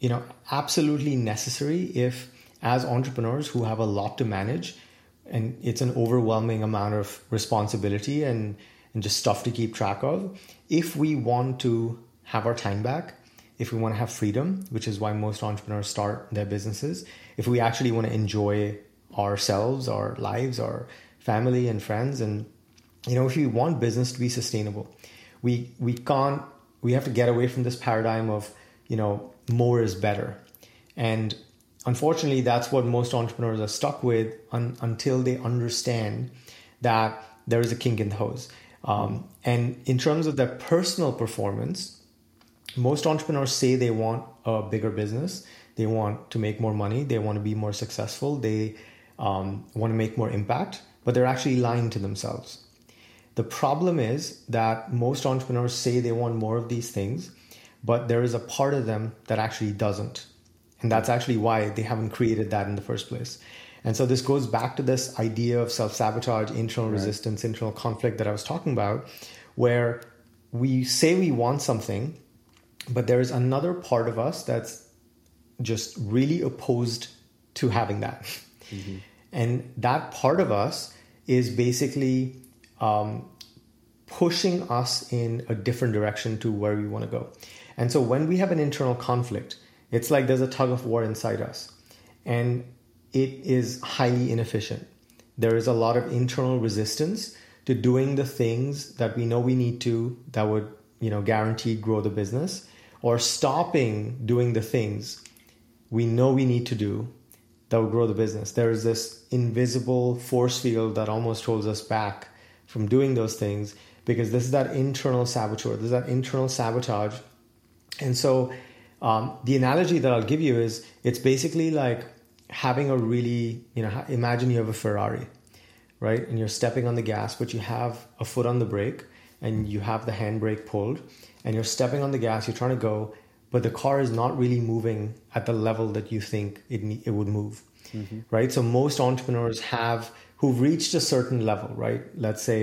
you know, absolutely necessary if, as entrepreneurs who have a lot to manage, and it's an overwhelming amount of responsibility and, and just stuff to keep track of. If we want to have our time back, if we want to have freedom, which is why most entrepreneurs start their businesses, if we actually want to enjoy ourselves, our lives, our family and friends, and, you know, if we want business to be sustainable, we we can't, we have to get away from this paradigm of, you know, more is better. And unfortunately, that's what most entrepreneurs are stuck with un- until they understand that there is a kink in the hose. Um, and in terms of their personal performance, most entrepreneurs say they want a bigger business. They want to make more money. They want to be more successful. They um, want to make more impact, but they're actually lying to themselves. The problem is that most entrepreneurs say they want more of these things, but there is a part of them that actually doesn't. And that's actually why they haven't created that in the first place. And so this goes back to this idea of self-sabotage, internal right. resistance, internal conflict that I was talking about, where we say we want something, but there is another part of us that's just really opposed to having that. Mm-hmm. And that part of us is basically um, pushing us in a different direction to where we want to go. And so when we have an internal conflict, it's like there's a tug of war inside us, and it is highly inefficient. There is a lot of internal resistance to doing the things that we know we need to, that would, you know, guarantee grow the business, or stopping doing the things we know we need to do that would grow the business. There is this invisible force field that almost holds us back from doing those things, because this is that internal saboteur, this is that internal sabotage. And so Um, the analogy that I'll give you is, it's basically like having a really, you know, imagine you have a Ferrari, right? And you're stepping on the gas, but you have a foot on the brake and you have the handbrake pulled, and you're stepping on the gas, you're trying to go, but the car is not really moving at the level that you think it it would move, mm-hmm. right? So most entrepreneurs have, who've reached a certain level, right? Let's say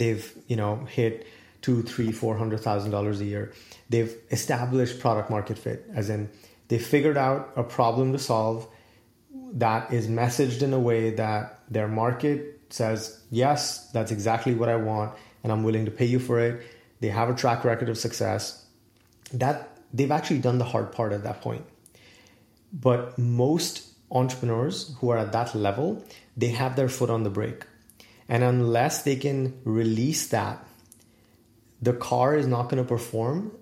they've, you know, hit two, three, four hundred thousand dollars a year. They've established product market fit, as in they figured out a problem to solve that is messaged in a way that their market says, yes, that's exactly what I want, and I'm willing to pay you for it. They have a track record of success. That they've actually done the hard part at that point. But most entrepreneurs who are at that level, they have their foot on the brake. And unless they can release that the car is not going to perform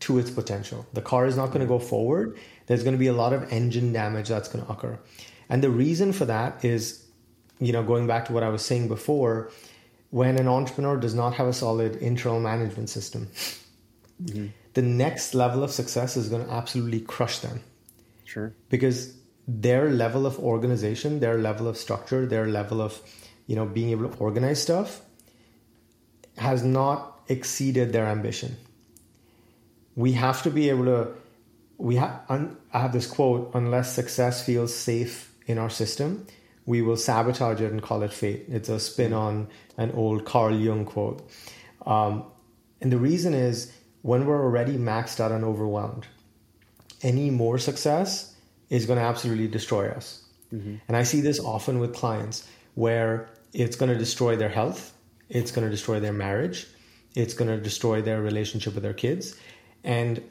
to its potential. The car is not going to go forward. There's going to be a lot of engine damage that's going to occur. And the reason for that is, you know, going back to what I was saying before, when an entrepreneur does not have a solid internal management system, mm-hmm. the next level of success is going to absolutely crush them. Sure. Because their level of organization, their level of structure, their level of, you know, being able to organize stuff has not exceeded their ambition. We have to be able to, we have, un, I have this quote, unless success feels safe in our system, we will sabotage it and call it fate. It's a spin on an old Carl Jung quote. Um, and the reason is when we're already maxed out and overwhelmed, any more success is going to absolutely destroy us. Mm-hmm. And I see this often with clients where it's going to destroy their health. It's going to destroy their marriage. It's going to destroy their relationship with their kids. And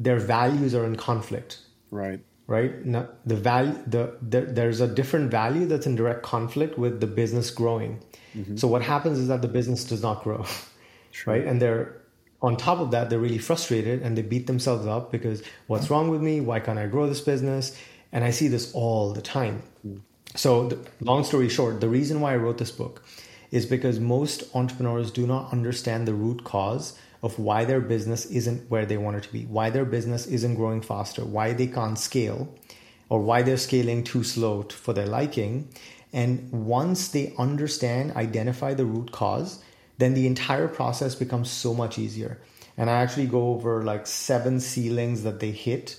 their values are in conflict. Right. Right. Now, the value, the, the there's a different value that's in direct conflict with the business growing. Mm-hmm. So what happens is that the business does not grow. Sure. Right. And they're on top of that, they're really frustrated and they beat themselves up because what's wrong with me? Why can't I grow this business? And I see this all the time. Mm. So the, long story short, the reason why I wrote this book is because most entrepreneurs do not understand the root cause of why their business isn't where they want it to be, why their business isn't growing faster, why they can't scale, or why they're scaling too slow to, for their liking. And once they understand, identify the root cause, then the entire process becomes so much easier. And I actually go over like seven ceilings that they hit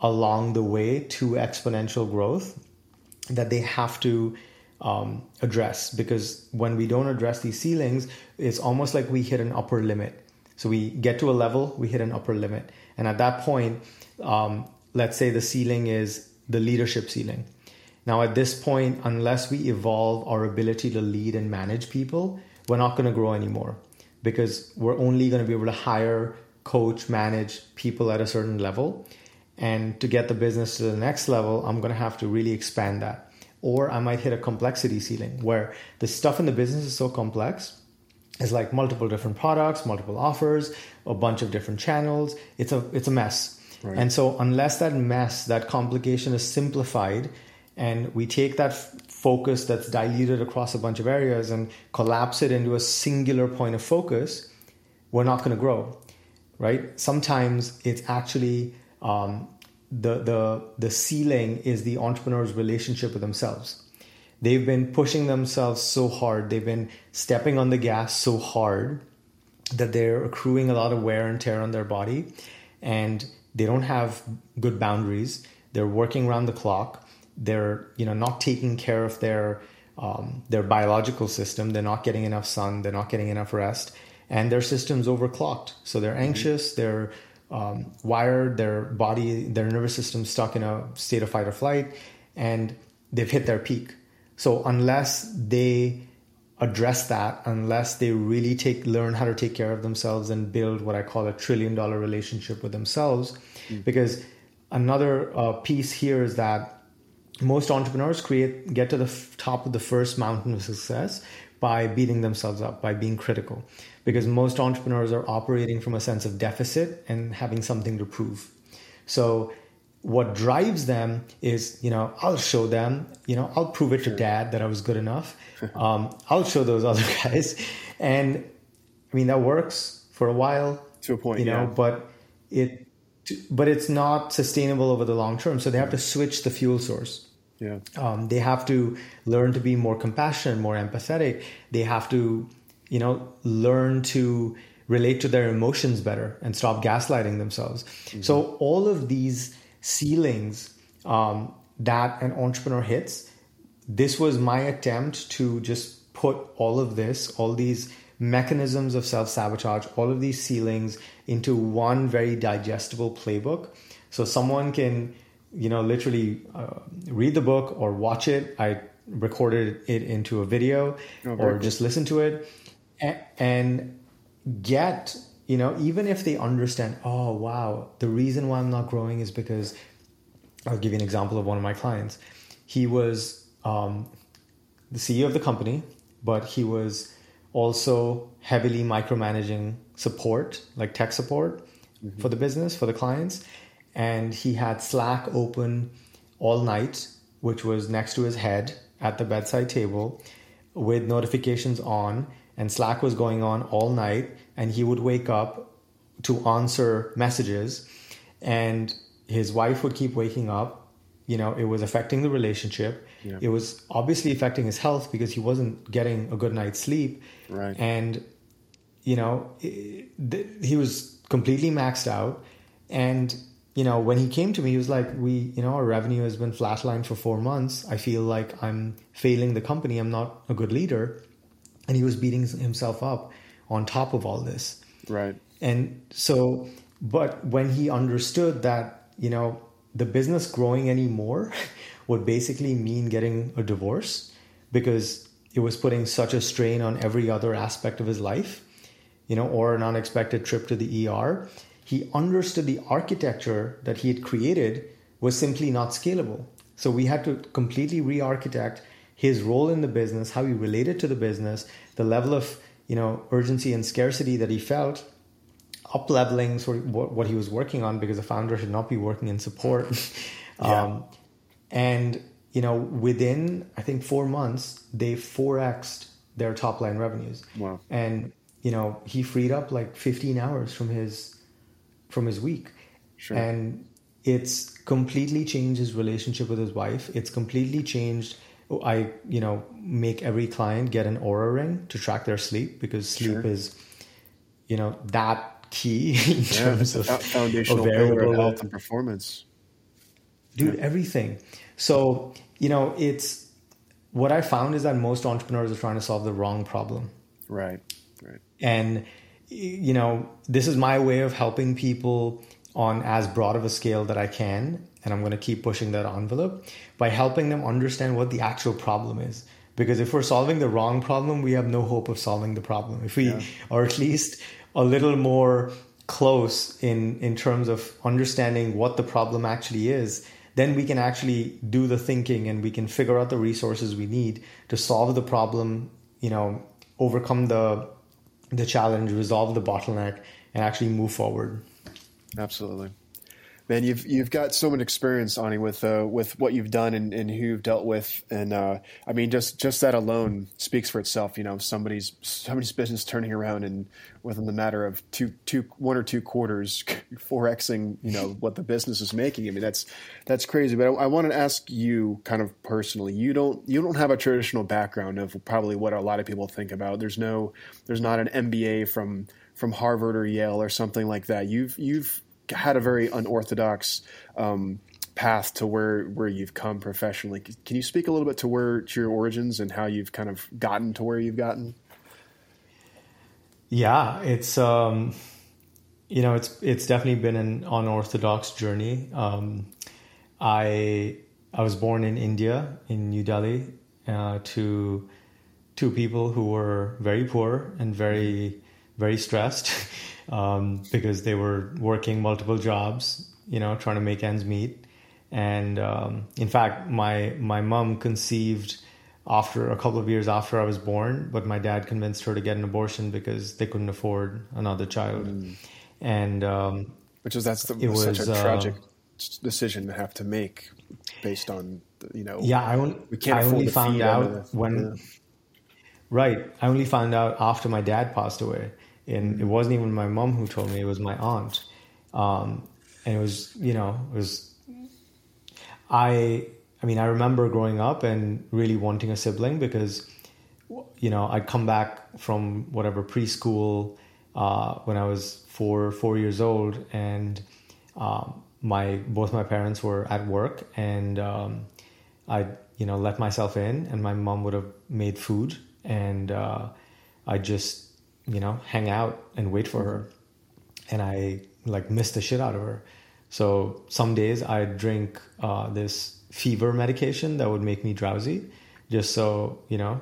along the way to exponential growth that they have to um, address. Because when we don't address these ceilings, it's almost like we hit an upper limit. So we get to a level, we hit an upper limit. And at that point, um, let's say the ceiling is the leadership ceiling. Now, at this point, unless we evolve our ability to lead and manage people, we're not going to grow anymore because we're only going to be able to hire, coach, manage people at a certain level. And to get the business to the next level, I'm going to have to really expand that. Or I might hit a complexity ceiling where the stuff in the business is so complex. It's like multiple different products, multiple offers, a bunch of different channels. It's a it's a mess. Right. And so unless that mess, that complication is simplified and we take that f- focus that's diluted across a bunch of areas and collapse it into a singular point of focus, we're not going to grow, right? Sometimes it's actually um, the, the, the ceiling is the entrepreneur's relationship with themselves. They've been pushing themselves so hard. They've been stepping on the gas so hard that they're accruing a lot of wear and tear on their body and they don't have good boundaries. They're working around the clock. They're, you know, not taking care of their, um, their biological system. They're not getting enough sun. They're not getting enough rest and their system's overclocked. So they're anxious. They're um, wired, their body, their nervous system's stuck in a state of fight or flight and they've hit their peak. So unless they address that, unless they really take learn how to take care of themselves and build what I call a trillion dollar relationship with themselves, mm. because another uh, piece here is that most entrepreneurs create get to the f- top of the first mountain of success by beating themselves up, by being critical, because most entrepreneurs are operating from a sense of deficit and having something to prove. So what drives them is, you know, I'll show them, you know, I'll prove it to dad that I was good enough. Um, I'll show those other guys. And I mean, that works for a while. To a point, you know, yeah. but it, but it's not sustainable over the long term. So they have to switch the fuel source. Yeah. Um, they have to learn to be more compassionate, more empathetic. They have to, you know, learn to relate to their emotions better and stop gaslighting themselves. Mm-hmm. So all of these ceilings um, that an entrepreneur hits. This was my attempt to just put all of this, all these mechanisms of self-sabotage, all of these ceilings into one very digestible playbook. So someone can, you know, literally uh, read the book or watch it. I recorded it into a video oh, or just listen to it and, and get you know, even if they understand, oh, wow, the reason why I'm not growing is because I'll give you an example of one of my clients. He was um, the C E O of the company, but he was also heavily micromanaging support, like tech support mm-hmm. for the business, for the clients. And he had Slack open all night, which was next to his head at the bedside table with notifications on. And Slack was going on all night, and he would wake up to answer messages, and his wife would keep waking up. You know, it was affecting the relationship. Yeah. It was obviously affecting his health because he wasn't getting a good night's sleep. Right. And, you know, it, th- he was completely maxed out. And, you know, when he came to me, he was like, we, you know, our revenue has been flatlined for four months. I feel like I'm failing the company. I'm not a good leader. And he was beating himself up on top of all this. Right. And so, but when he understood that, you know, the business growing anymore would basically mean getting a divorce, because it was putting such a strain on every other aspect of his life, you know, or an unexpected trip to the E R, he understood the architecture that he had created was simply not scalable. So we had to completely re-architect his role in the business, how he related to the business, the level of, you know, urgency and scarcity that he felt, up-leveling sort of what, what he was working on, because a founder should not be working in support. yeah. Um, and, you know, within, I think, four months, they four X'd their top-line revenues. Wow. And, you know, he freed up like fifteen hours from his from his week. Sure. And it's completely changed his relationship with his wife. It's completely changed... I, you know, make every client get an Oura ring to track their sleep, because sleep sure. is, you know, that key in yeah, terms of foundational variable health and performance. Dude, yeah. everything. So, you know, it's what I found is that most entrepreneurs are trying to solve the wrong problem. Right. Right. And, you know, this is my way of helping people on as broad of a scale that I can. And I'm going to keep pushing that envelope by helping them understand what the actual problem is. Because if we're solving the wrong problem, we have no hope of solving the problem. If we yeah. are at least a little more close in, in terms of understanding what the problem actually is, then we can actually do the thinking, and we can figure out the resources we need to solve the problem, you know, overcome the the challenge, resolve the bottleneck, and actually move forward. Absolutely. Man, you've you've got so much experience, Ani, with uh, with what you've done and, and who you've dealt with, and uh, I mean, just, just that alone speaks for itself. You know, somebody's somebody's business turning around, and within the matter of two two one or two quarters, four Xing, you know, what the business is making. I mean, that's that's crazy. But I, I want to ask you, kind of personally, you don't you don't have a traditional background of probably what a lot of people think about. There's no there's not an M B A from from Harvard or Yale or something like that. You've you've had a very unorthodox um, path to where, where you've come professionally. Can you speak a little bit to where to your origins and how you've kind of gotten to where you've gotten? Yeah, it's um, you know it's it's definitely been an unorthodox journey. Um, I I was born in India, in New Delhi, uh, to two people who were very poor and very very stressed. Um, because they were working multiple jobs, you know, trying to make ends meet. And um, in fact, my my mom conceived after a couple of years after I was born, but my dad convinced her to get an abortion because they couldn't afford another child. Mm. And um, which is that's the, it was such a tragic uh, decision to have to make based on you know. Yeah, I only we can't I only found out the, when. Yeah. Right, I only found out after my dad passed away. And it wasn't even my mom who told me, it was my aunt. Um, and it was, you know, it was, I, I mean, I remember growing up and really wanting a sibling because, you know, I'd come back from whatever preschool, uh, when I was four, four years old, and, um, my, both my parents were at work, and, um, I, you know, let myself in, and my mom would have made food, and, uh, I just, you know, hang out and wait for her. And I like missed the shit out of her. So some days I'd drink uh, this fever medication that would make me drowsy just so, you know,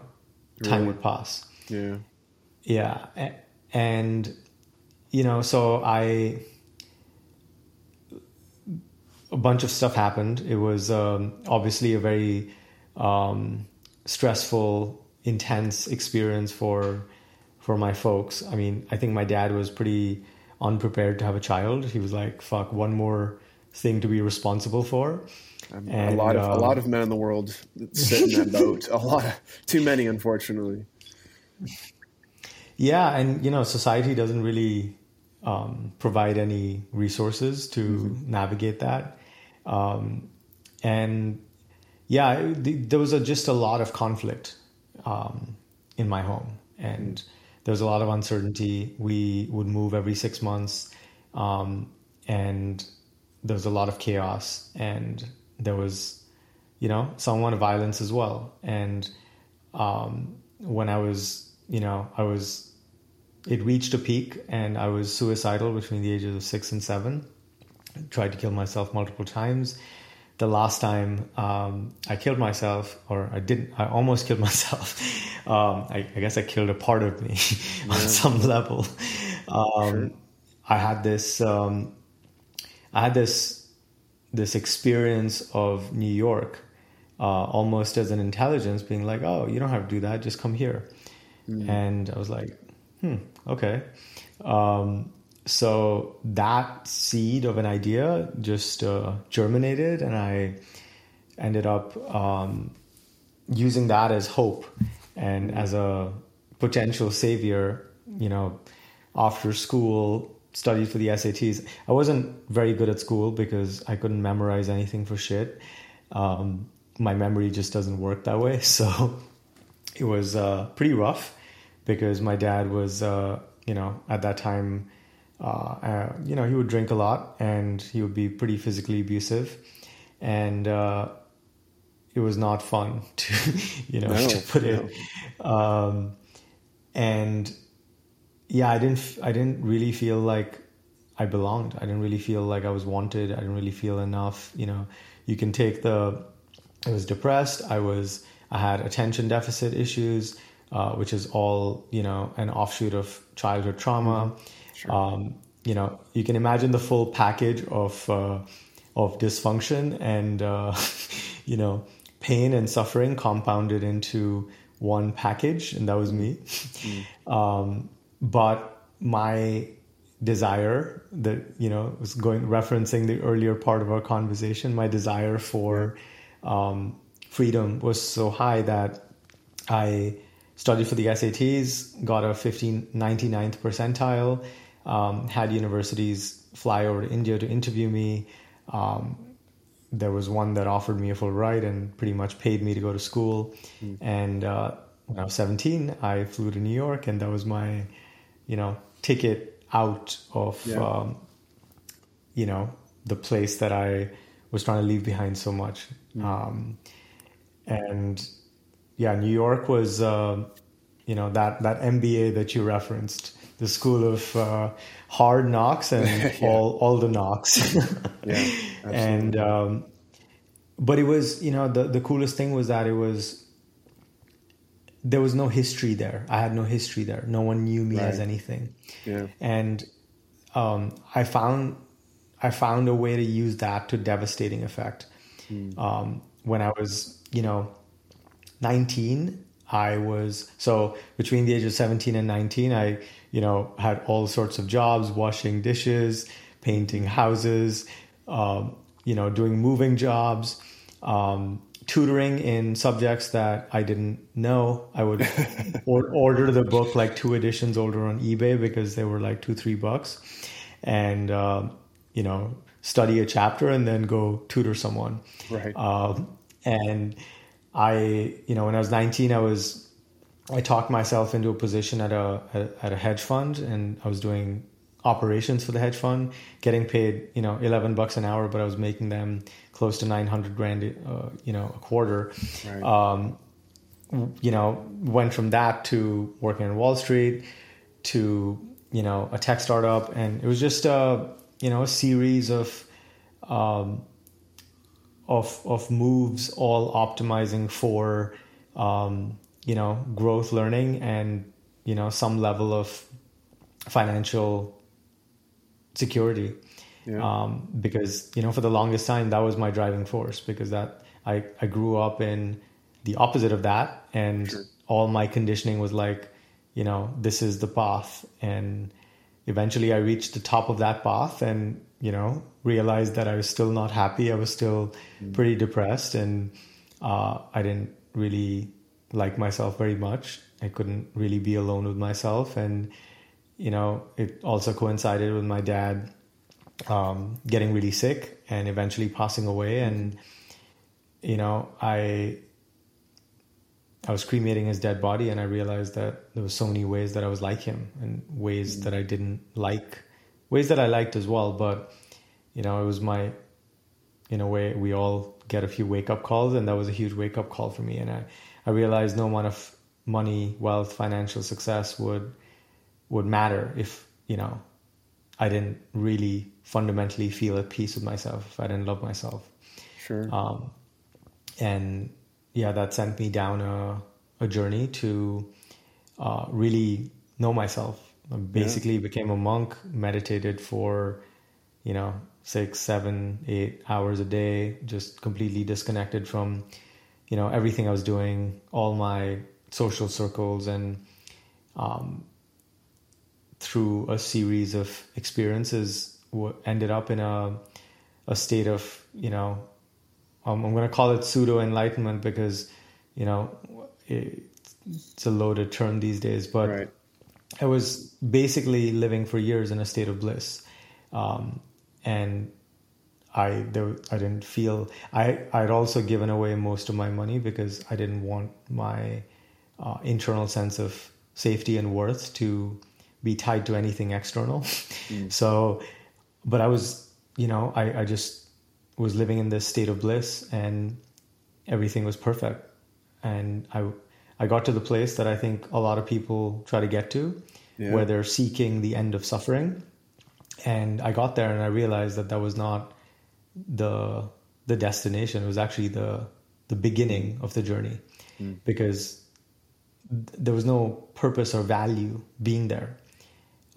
time really? would pass. Yeah. Yeah. And, you know, so I, a bunch of stuff happened. It was um, obviously a very um, stressful, intense experience for for my folks. I mean, I think my dad was pretty unprepared to have a child. He was like, fuck, one more thing to be responsible for. Um, and, a lot of um, a lot of men in the world sit in that boat. A lot of, too many, unfortunately. Yeah, and you know, society doesn't really um, provide any resources to mm-hmm. navigate that. Um, and yeah, the, there was a, just a lot of conflict um, in my home, and there was a lot of uncertainty. We would move every six months, um, and there was a lot of chaos, and there was, you know, somewhat of violence as well. And um, when I was, you know, I was, it reached a peak, and I was suicidal between the ages of six and seven. I tried to kill myself multiple times. The last time um, I killed myself, or I didn't, I almost killed myself. Um, I, I guess I killed a part of me yeah. on some level. Um, sure. I had this, um, I had this, this experience of New York, uh, almost as an intelligence being like, oh, you don't have to do that. Just come here. Mm. And I was like, Hmm, okay. Um, So that seed of an idea just uh, germinated, and I ended up um, using that as hope and as a potential savior. You know, after school, studied for the S A Ts. I wasn't very good at school because I couldn't memorize anything for shit. Um, my memory just doesn't work that way. So it was uh, pretty rough because my dad was, uh, you know, at that time... Uh, uh, you know, he would drink a lot, and he would be pretty physically abusive, and uh, it was not fun to, you know, no, to put no. it. Um, and yeah, I didn't, I didn't really feel like I belonged. I didn't really feel like I was wanted. I didn't really feel enough. You know, you can take the, I was depressed. I was, I had attention deficit issues, uh, which is all, you know, an offshoot of childhood trauma. Mm-hmm. Sure. Um, you know, you can imagine the full package of uh, of dysfunction and uh, you know, pain and suffering compounded into one package, and that was me. Mm. Um, but my desire, that you know, was going referencing the earlier part of our conversation. My desire for um, freedom was so high that I studied for the S A Ts, got a fifteen ninety-ninth percentile. Um, had universities fly over to India to interview me. Um, there was one that offered me a full ride and pretty much paid me to go to school. Mm. And uh, when I was seventeen, I flew to New York, and that was my, you know, ticket out of, yeah. um, you know, the place that I was trying to leave behind so much. Mm. Um, and yeah, New York was, uh, you know, that, that M B A that you referenced. The school of uh, hard knocks and yeah. all all the knocks. yeah, and um, but it was, you know, the, the coolest thing was that it was, there was no history there. I had no history there. No one knew me right. as anything. Yeah. And um, I found I found a way to use that to devastating effect. Mm. Um, when I was, you know, nineteen, I was, so between the age of seventeen and nineteen, I, you know, had all sorts of jobs, washing dishes, painting houses, um, you know, doing moving jobs, um, tutoring in subjects that I didn't know. I would or, order the book like two editions older on eBay because they were like two, three bucks and, uh, you know, study a chapter and then go tutor someone. Right. Um, and I, you know, when I was nineteen, I was, I talked myself into a position at a at a hedge fund, and I was doing operations for the hedge fund, getting paid, you know, eleven bucks an hour, but I was making them close to nine hundred grand, uh, you know, a quarter. Right. Um, you know, went from that to working on Wall Street to, you know, a tech startup, and it was just a, you know, a series of um, of of moves, all optimizing for. Um, you know, growth, learning, and, you know, some level of financial security. Yeah. Um, because, you know, for the longest time, that was my driving force, because that I, I grew up in the opposite of that. And sure. all my conditioning was like, you know, this is the path. And eventually I reached the top of that path and, you know, realized that I was still not happy. I was still mm. pretty depressed, and uh, I didn't really like myself very much. I couldn't really be alone with myself. And, you know, it also coincided with my dad um, getting really sick and eventually passing away. And, you know, I I was cremating his dead body, and I realized that there were so many ways that I was like him, and ways mm-hmm. that I didn't like, ways that I liked as well. But, you know, it was my, in a way, we all get a few wake-up calls, and that was a huge wake-up call for me. And I, I realized no amount of money, wealth, financial success would would matter if, you know, I didn't really fundamentally feel at peace with myself, if I didn't love myself. Sure. Um, and yeah, that sent me down a, a journey to uh, really know myself. I basically yeah. became a monk, meditated for, you know, six, seven, eight hours a day, just completely disconnected from, you know, everything I was doing, all my social circles. And um, through a series of experiences, w- ended up in a a state of, you know, um, I'm going to call it pseudo-enlightenment because, you know, it, it's a loaded term these days. But right. I was basically living for years in a state of bliss. Um, and I there, I didn't feel... I, I'd also given away most of my money because I didn't want my uh, internal sense of safety and worth to be tied to anything external. Mm. So, but I was, you know, I, I just was living in this state of bliss, and everything was perfect. And I, I got to the place that I think a lot of people try to get to, yeah. where they're seeking the end of suffering. And I got there, and I realized that that was not the the destination. It was actually the the beginning of the journey, mm. because th- there was no purpose or value being there.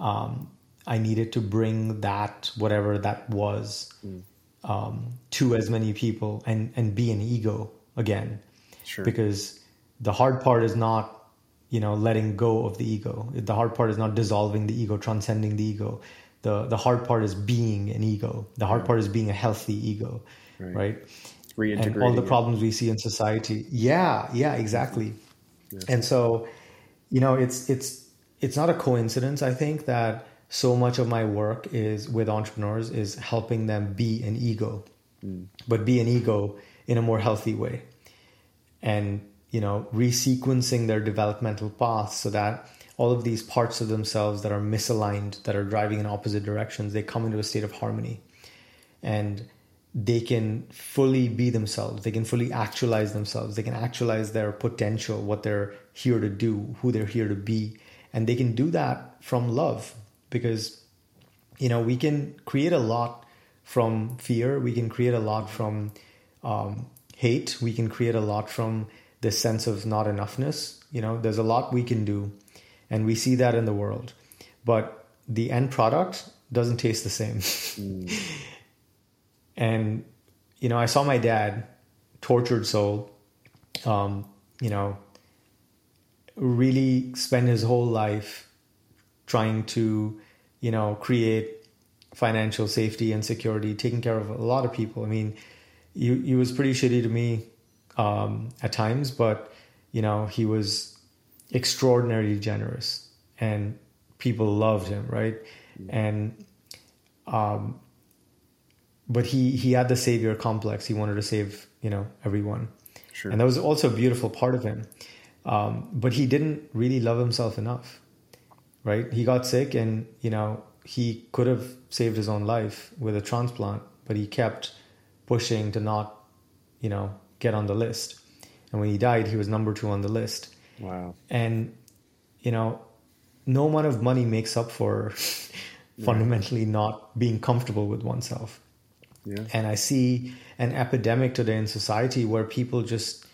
Um, I needed to bring that, whatever that was, mm. um, to as many people and, and be an ego again. Sure. Because the hard part is not, you know, letting go of the ego. The hard part is not dissolving the ego, transcending the ego. The the hard part is being an ego. The hard right. part is being a healthy ego, right? right? Reintegrating. And all the problems it. we see in society. Yeah, yeah, exactly. Yes. And so, you know, it's it's it's not a coincidence, I think, that so much of my work is with entrepreneurs is helping them be an ego, mm. but be an ego in a more healthy way. And, you know, resequencing their developmental paths so that all of these parts of themselves that are misaligned, that are driving in opposite directions, they come into a state of harmony, and they can fully be themselves. They can fully actualize themselves. They can actualize their potential, what they're here to do, who they're here to be. And they can do that from love, because, you know, we can create a lot from fear. We can create a lot from um, hate. We can create a lot from this sense of not enoughness. You know, there's a lot we can do. And we see that in the world. But the end product doesn't taste the same. Mm. And, you know, I saw my dad, tortured soul, um, you know, really spend his whole life trying to, you know, create financial safety and security, taking care of a lot of people. I mean, he, he was pretty shitty to me um, at times, but, you know, he was extraordinarily generous, and people loved him, right? And um but he he had the savior complex. He wanted to save, you know, everyone. Sure. And that was also a beautiful part of him, um but he didn't really love himself enough, right? He got sick, and, you know, he could have saved his own life with a transplant, but he kept pushing to not, you know, get on the list. And when he died, he was number two on the list. Wow. And, you know, no amount of money makes up for yeah. fundamentally not being comfortable with oneself. Yeah. And I see an epidemic today in society where people just,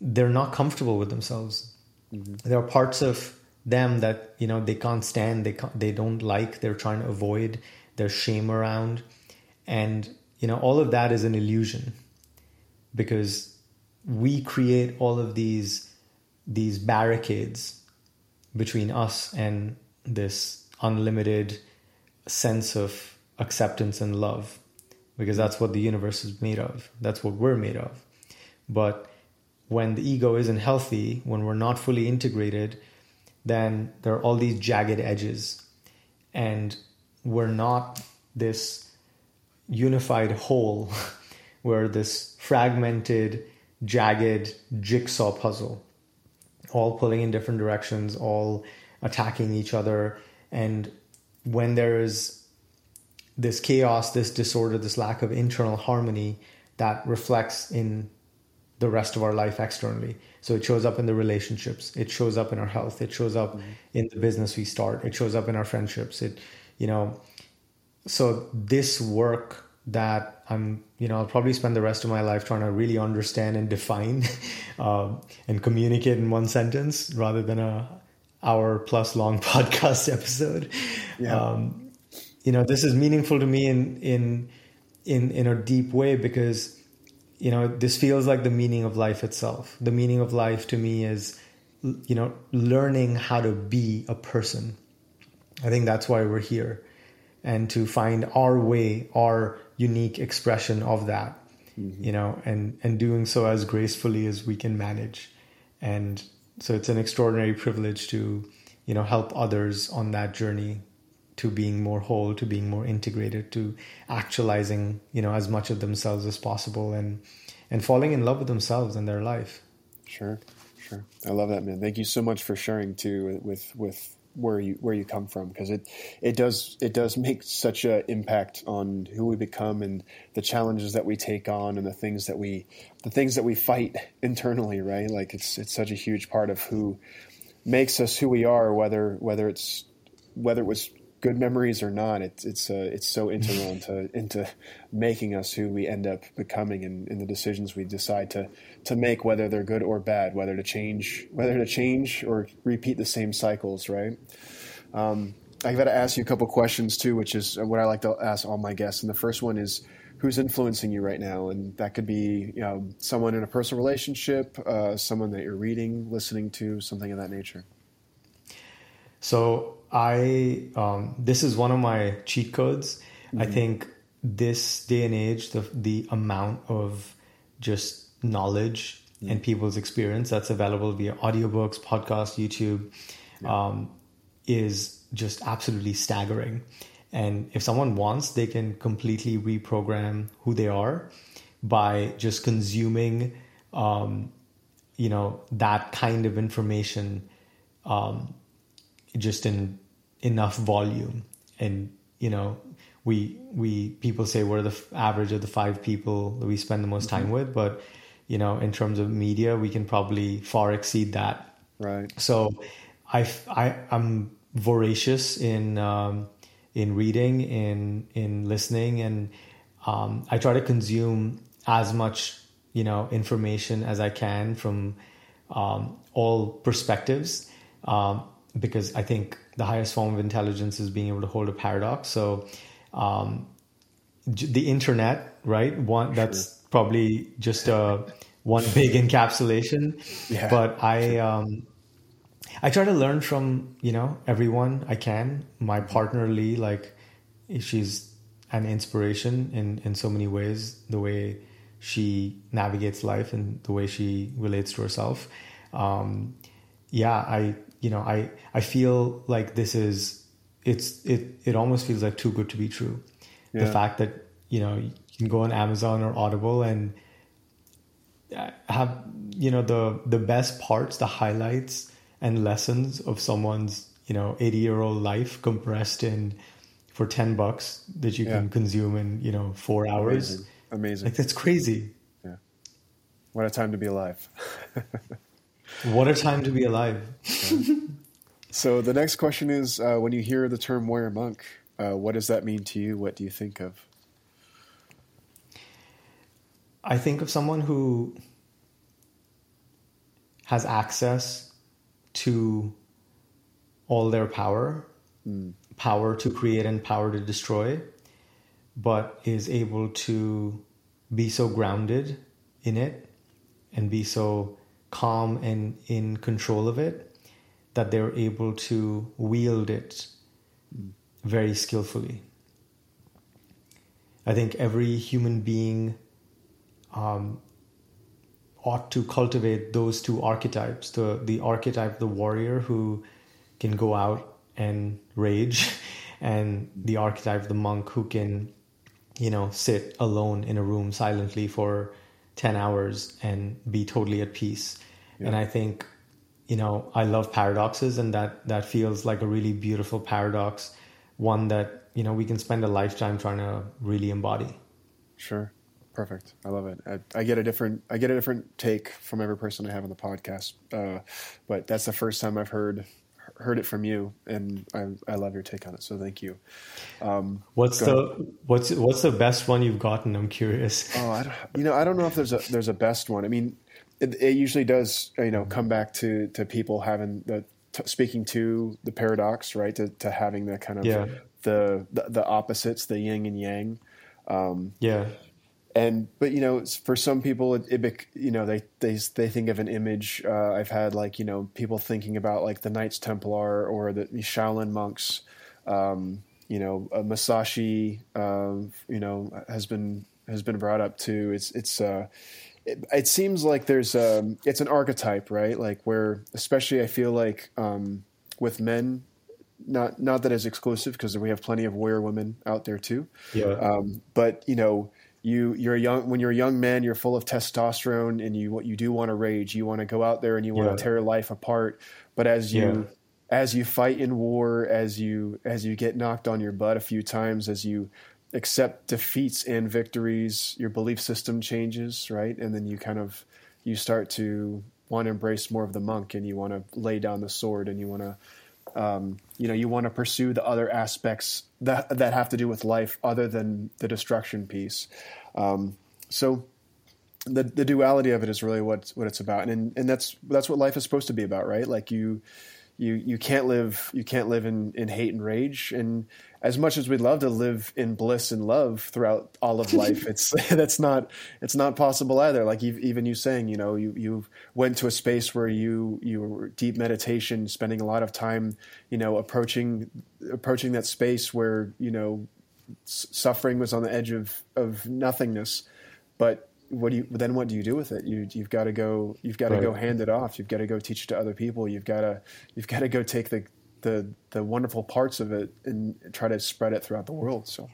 they're not comfortable with themselves. Mm-hmm. There are parts of them that, you know, they can't stand, they can't, they don't like, they're trying to avoid, there's shame around. And, you know, all of that is an illusion, because we create all of these these barricades between us and this unlimited sense of acceptance and love, because that's what the universe is made of. That's what we're made of. But when the ego isn't healthy, when we're not fully integrated, then there are all these jagged edges, and we're not this unified whole. We're this fragmented, jagged jigsaw puzzle, all pulling in different directions, all attacking each other. And when there is this chaos, this disorder, this lack of internal harmony, that reflects in the rest of our life externally. So it shows up in the relationships, it shows up in our health, it shows up mm-hmm. in the business we start, it shows up in our friendships. It, you know, so this work that I'm, you know, I'll probably spend the rest of my life trying to really understand and define uh, and communicate in one sentence rather than a hour plus long podcast episode. Yeah. Um, you know, this is meaningful to me in, in, in, in a deep way, because, you know, this feels like the meaning of life itself. The meaning of life to me is, you know, learning how to be a person. I think that's why we're here, and to find our way, our unique expression of that, mm-hmm. you know, and, and doing so as gracefully as we can manage. And so it's an extraordinary privilege to, you know, help others on that journey to being more whole, to being more integrated, to actualizing, you know, as much of themselves as possible, and, and falling in love with themselves and their life. Sure. Sure. I love that, man. Thank you so much for sharing too, with, with, where you where you come from, because it it does it does make such an impact on who we become and the challenges that we take on and the things that we the things that we fight internally, right? Like it's it's such a huge part of who makes us who we are, whether whether it's whether it was good memories or not. It's it's uh, it's so integral into into making us who we end up becoming, and in the decisions we decide to to make, whether they're good or bad, whether to change, whether to change or repeat the same cycles, right? Um, I've got to ask you a couple questions too, which is what I like to ask all my guests. And the first one is, who's influencing you right now? And that could be, you know, someone in a personal relationship, uh, someone that you're reading, listening to, something of that nature. So I, um, this is one of my cheat codes. Mm-hmm. I think this day and age, the, the amount of just knowledge mm-hmm. and people's experience that's available via audiobooks, podcasts, YouTube, yeah. um, is just absolutely staggering. And if someone wants, they can completely reprogram who they are by just consuming, um, you know, that kind of information, um, just in enough volume. And, you know, we, we, people say we're the f- average of the five people that we spend the most mm-hmm. time with, but, you know, in terms of media, we can probably far exceed that. Right. So I, I, I'm voracious in, um, in reading, in, in listening. And, um, I try to consume as much, you know, information as I can from, um, all perspectives. Um, Because I think the highest form of intelligence is being able to hold a paradox. So, um, the internet, right? One that's sure. probably just a one big encapsulation. Yeah. But I, um, I try to learn from, you know, everyone I can. My partner Lee, like, she's an inspiration in in so many ways. The way she navigates life and the way she relates to herself. Um, yeah, I. You know, I, I feel like this is, it's, it, it almost feels like too good to be true. Yeah. The fact that, you know, you can go on Amazon or Audible and have, you know, the, the best parts, the highlights and lessons of someone's, you know, eighty year old life compressed in for ten bucks that you yeah. can consume in, you know, four hours. Amazing. Amazing. Like, that's crazy. Yeah. What a time to be alive. What a time to be alive. Okay. So the next question is, uh, when you hear the term warrior monk, uh, what does that mean to you? What do you think of? I think of someone who has access to all their power, mm. power to create and power to destroy, but is able to be so grounded in it and be so calm and in control of it that they were able to wield it very skillfully. I think every human being um, ought to cultivate those two archetypes, the, the archetype, the warrior who can go out and rage, and the archetype, the monk who can, you know, sit alone in a room silently for ten hours and be totally at peace. Yeah. And I think, you know, I love paradoxes, and that, that feels like a really beautiful paradox, one that, you know, we can spend a lifetime trying to really embody. Sure. Perfect. I love it. I, I get a different, I get a different take from every person I have on the podcast. Uh, but that's the first time I've heard, heard it from you, and I, I love your take on it. So thank you. Um, what's the, ahead. what's, what's the best one you've gotten? I'm curious. Oh, I don't, you know, I don't know if there's a, there's a best one. I mean, it, it usually does, you know, come back to, to people having the, t- speaking to the paradox, right. To, to having that kind of yeah. the, the, the opposites, the yin and yang. Um, yeah. And, but, you know, for some people, it, it you know, they, they, they think of an image. Uh, I've had, like, you know, people thinking about, like, the Knights Templar or the Shaolin monks, um, you know, uh, Masashi, uh, you know, has been, has been brought up too. It's, it's, uh, it, it seems like there's, um, it's an archetype, right? Like, where, especially I feel like, um, with men, not, not that it's exclusive, because we have plenty of warrior women out there too. Yeah. Um, but, you know, You you're a young when you're a young man, you're full of testosterone, and you what you do want to rage. You want to go out there and you want yeah. to tear life apart. But as you yeah. as you fight in war, as you as you get knocked on your butt a few times, as you accept defeats and victories, your belief system changes, right? And then you kind of you start to want to embrace more of the monk, and you want to lay down the sword, and you want to Um, you know, you want to pursue the other aspects that that have to do with life other than the destruction piece. Um, so the the duality of it is really what, what it's about. And, and that's, that's what life is supposed to be about, right? Like you, you, you can't live, you can't live in, in hate and rage. And as much as we'd love to live in bliss and love throughout all of life, it's, that's not, it's not possible either. Like you've, even you saying, you know, you, you went to a space where you, you were deep meditation, spending a lot of time, you know, approaching, approaching that space where, you know, s- suffering was on the edge of, of nothingness. But what do you, then what do you do with it? You, you've got to go, you've got to right. go hand it off. You've got to go teach it to other people. You've got to, you've got to go take the, the the wonderful parts of it and try to spread it throughout the world. So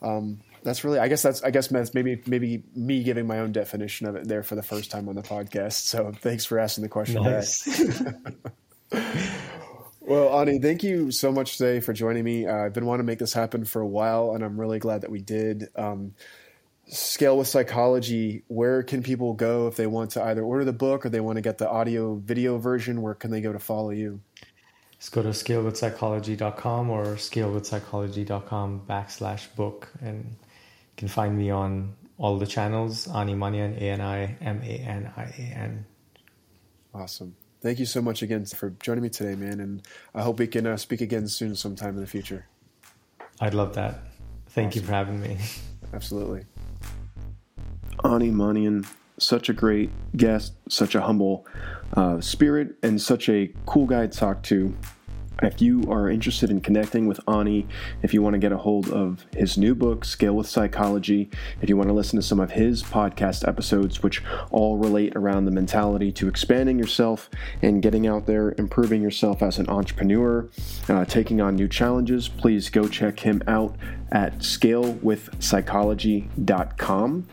um, that's really, I guess that's, I guess that's maybe, maybe me giving my own definition of it there for the first time on the podcast. So thanks for asking the question. Nice. Well, Ani, thank you so much today for joining me. Uh, I've been wanting to make this happen for a while, and I'm really glad that we did. Um, Scale with Psychology, where can people go if they want to either order the book or they want to get the audio video version? Where can they go to follow you? Just go to scale with psychology dot com or scale with psychology dot com backslash book, and you can find me on all the channels, Ani Manian, A N I M A N I A N. Awesome. Thank you so much again for joining me today, man. And I hope we can uh, speak again soon sometime in the future. I'd love that. Thank awesome. you for having me. Absolutely. Ani Manian, such a great guest, such a humble uh, spirit, and such a cool guy to talk to. If you are interested in connecting with Ani, if you want to get a hold of his new book, Scale with Psychology, if you want to listen to some of his podcast episodes, which all relate around the mentality to expanding yourself and getting out there, improving yourself as an entrepreneur, uh, taking on new challenges, please go check him out at scale with psychology dot com.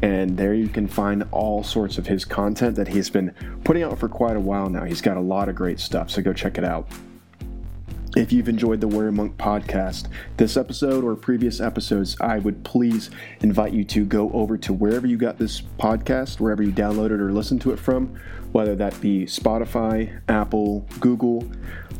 And there you can find all sorts of his content that he's been putting out for quite a while now. He's got a lot of great stuff, so go check it out. If you've enjoyed the Warrior Monk podcast, this episode or previous episodes, I would please invite you to go over to wherever you got this podcast, wherever you downloaded or listened to it from, whether that be Spotify, Apple, Google,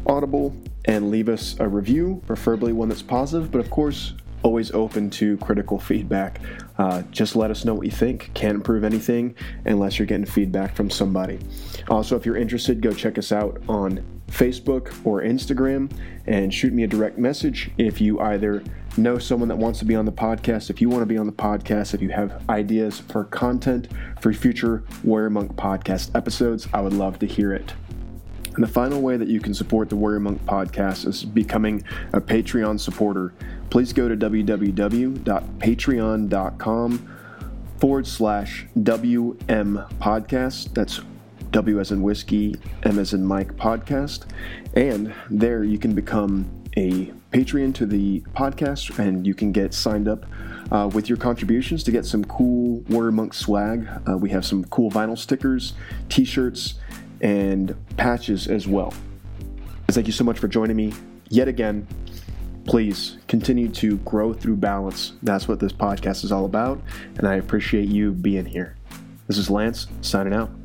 Audible, and leave us a review, preferably one that's positive, but of course, always open to critical feedback. Uh, just let us know what you think. Can't improve anything unless you're getting feedback from somebody. Also, if you're interested, go check us out on Facebook or Instagram and shoot me a direct message if you either know someone that wants to be on the podcast, if you want to be on the podcast, if you have ideas for content for future Warrior Monk podcast episodes, I would love to hear it. And the final way that you can support the Warrior Monk Podcast is becoming a Patreon supporter. Please go to www dot patreon dot com forward slash WM Podcast. That's W as in whiskey, M as in Mike Podcast. And there you can become a Patreon to the podcast, and you can get signed up uh, with your contributions to get some cool Warrior Monk swag. Uh, we have some cool vinyl stickers, t-shirts, and patches as well. Thank you so much for joining me yet again. Please continue to grow through balance. That's what this podcast is all about, and I appreciate you being here. This is Lance, signing out.